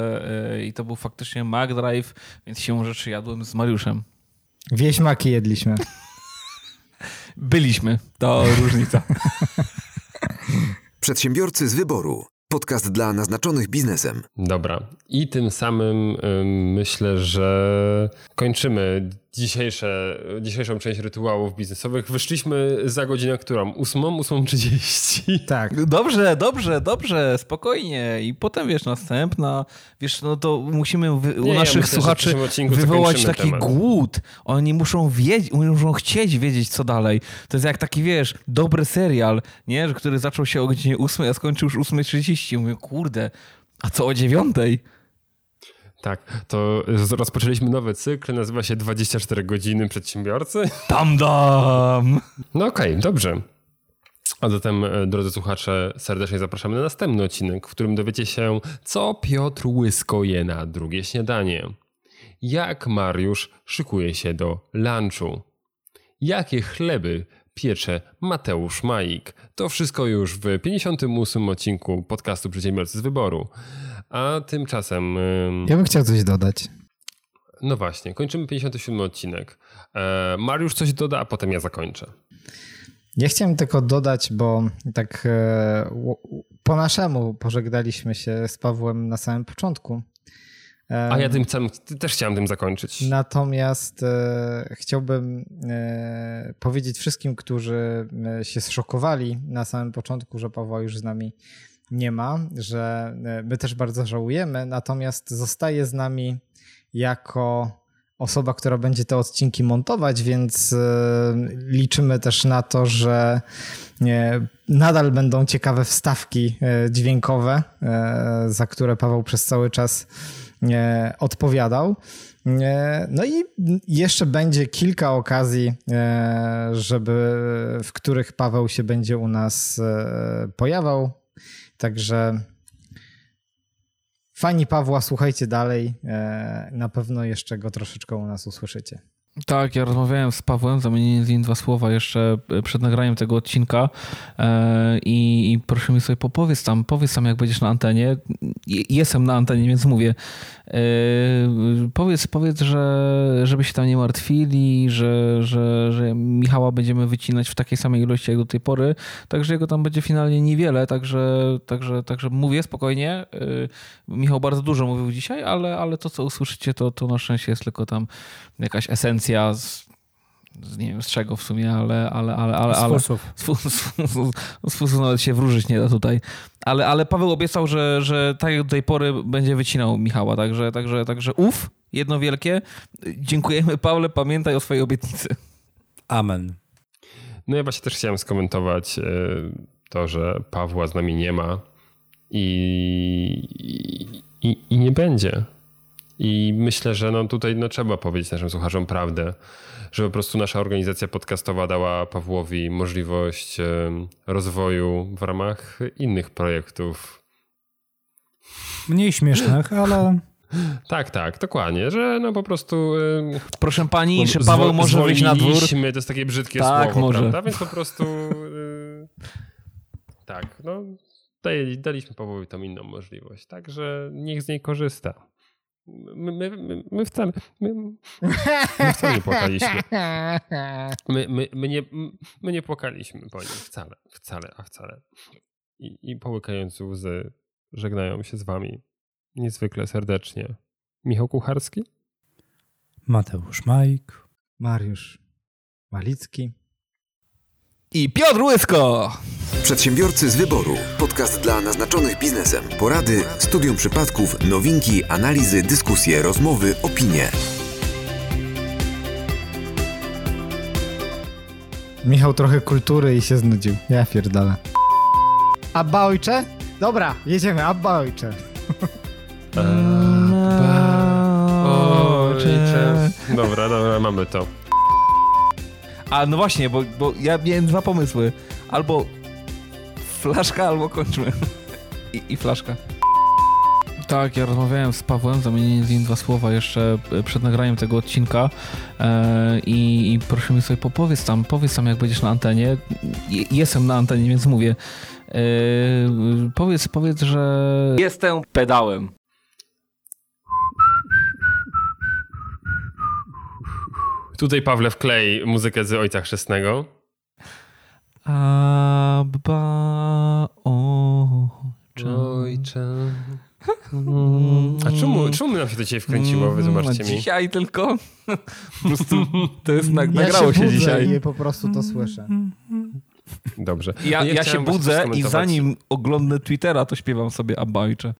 i to był faktycznie McDrive, więc siłą rzeczy jadłem z Mariuszem. Wieśmaki jedliśmy. Byliśmy. To różnica. Przedsiębiorcy z wyboru. Podcast dla naznaczonych biznesem. Dobra. I tym samym myślę, że kończymy dzisiejszą część rytuałów biznesowych. Wyszliśmy za godzinę, którą? 8:30. Tak. Dobrze, spokojnie. I potem, wiesz, następna. Wiesz, no to musimy słuchaczy wywołać taki temat. Głód. Oni muszą chcieć wiedzieć, co dalej. To jest jak taki, wiesz, dobry serial, nie? Który zaczął się o godzinie 8, a skończył już 8:30. Mówię, kurde, a co o 9? Tak, to rozpoczęliśmy nowy cykl, nazywa się 24 godziny przedsiębiorcy. Tam! No okej, dobrze. A zatem, drodzy słuchacze, serdecznie zapraszamy na następny odcinek, w którym dowiecie się, co Piotr Łysko je na drugie śniadanie. Jak Mariusz szykuje się do lunchu. Jakie chleby piecze Mateusz Majk. To wszystko już w 58 odcinku podcastu Przedsiębiorcy z Wyboru. A tymczasem... Ja bym chciał coś dodać. No właśnie, kończymy 57 odcinek. Mariusz coś doda, a potem ja zakończę. Ja chciałem tylko dodać, bo tak po naszemu pożegnaliśmy się z Pawłem na samym początku. A ja też chciałem tym zakończyć. Natomiast chciałbym powiedzieć wszystkim, którzy się zszokowali na samym początku, że Pawła już z nami nie ma, że my też bardzo żałujemy, natomiast zostaje z nami jako osoba, która będzie te odcinki montować, więc liczymy też na to, że nadal będą ciekawe wstawki dźwiękowe, za które Paweł przez cały czas odpowiadał. No i jeszcze będzie kilka okazji, w których Paweł się będzie u nas pojawiał. Także fani Pawła, słuchajcie dalej. Na pewno jeszcze go troszeczkę u nas usłyszycie. Tak, ja rozmawiałem z Pawłem, zamieniłem z nim 2 słowa jeszcze przed nagraniem tego odcinka i proszę mi sobie, powiedz tam jak będziesz na antenie. Jestem na antenie, więc mówię. Powiedz, że żeby się tam nie martwili, że Michała będziemy wycinać w takiej samej ilości jak do tej pory, także jego tam będzie finalnie niewiele, także mówię spokojnie. Michał bardzo dużo mówił dzisiaj, ale to, co usłyszycie, to na szczęście jest tylko tam jakaś esencja z nie wiem z czego w sumie, ale z fusów nawet się wróżyć nie da tutaj. Ale Paweł obiecał, że tak jak do tej pory będzie wycinał Michała, także uf, jedno wielkie. Dziękujemy, Pawle, pamiętaj o swojej obietnicy. Amen. No ja właśnie też chciałem skomentować to, że Pawła z nami nie ma i nie będzie. I myślę, że no tutaj no trzeba powiedzieć naszym słuchaczom prawdę, że po prostu nasza organizacja podcastowa dała Pawłowi możliwość rozwoju w ramach innych projektów. Mniej śmiesznych, ale... Tak, dokładnie, że no po prostu... Proszę pani, czy Paweł może wyjść na dwór? To jest takie brzydkie słowo, może. Prawda? Więc po prostu... Daliśmy Pawłowi tą inną możliwość, także niech z niej korzysta. My wcale nie płakaliśmy. My nie płakaliśmy po nim wcale. I połykając łzy żegnają się z wami niezwykle serdecznie Michał Kucharski, Mateusz Majk, Mariusz Malicki i Piotr Łysko. Przedsiębiorcy z Wyboru. Podcast dla naznaczonych biznesem. Porady, studium przypadków, nowinki, analizy, dyskusje, rozmowy, opinie. Michał trochę kultury i się znudził. Ja pierdolę. Abba ojcze? Dobra, jedziemy. Abba ojcze. Abba ojcze. Dobra, mamy to. A no właśnie, bo ja miałem dwa pomysły. Albo flaszka, albo kończmy. I flaszka. Tak, ja rozmawiałem z Pawłem, zamieniłem z nim dwa słowa jeszcze przed nagraniem tego odcinka i proszę mi sobie, powiedz tam jak będziesz na antenie. Jestem na antenie, więc mówię. Powiedz, że... Jestem pedałem. Tutaj, Pawle, wklej muzykę z Ojca Chrzestnego. Abba ojcze. A czemu nam się do ciebie wkręciło? Wy zobaczcie mi. Dzisiaj tylko. Po prostu to jest nagrało się dzisiaj. Ja po prostu to słyszę. Dobrze. Ja się budzę i zanim oglądnę Twittera, to śpiewam sobie Abba ojcze.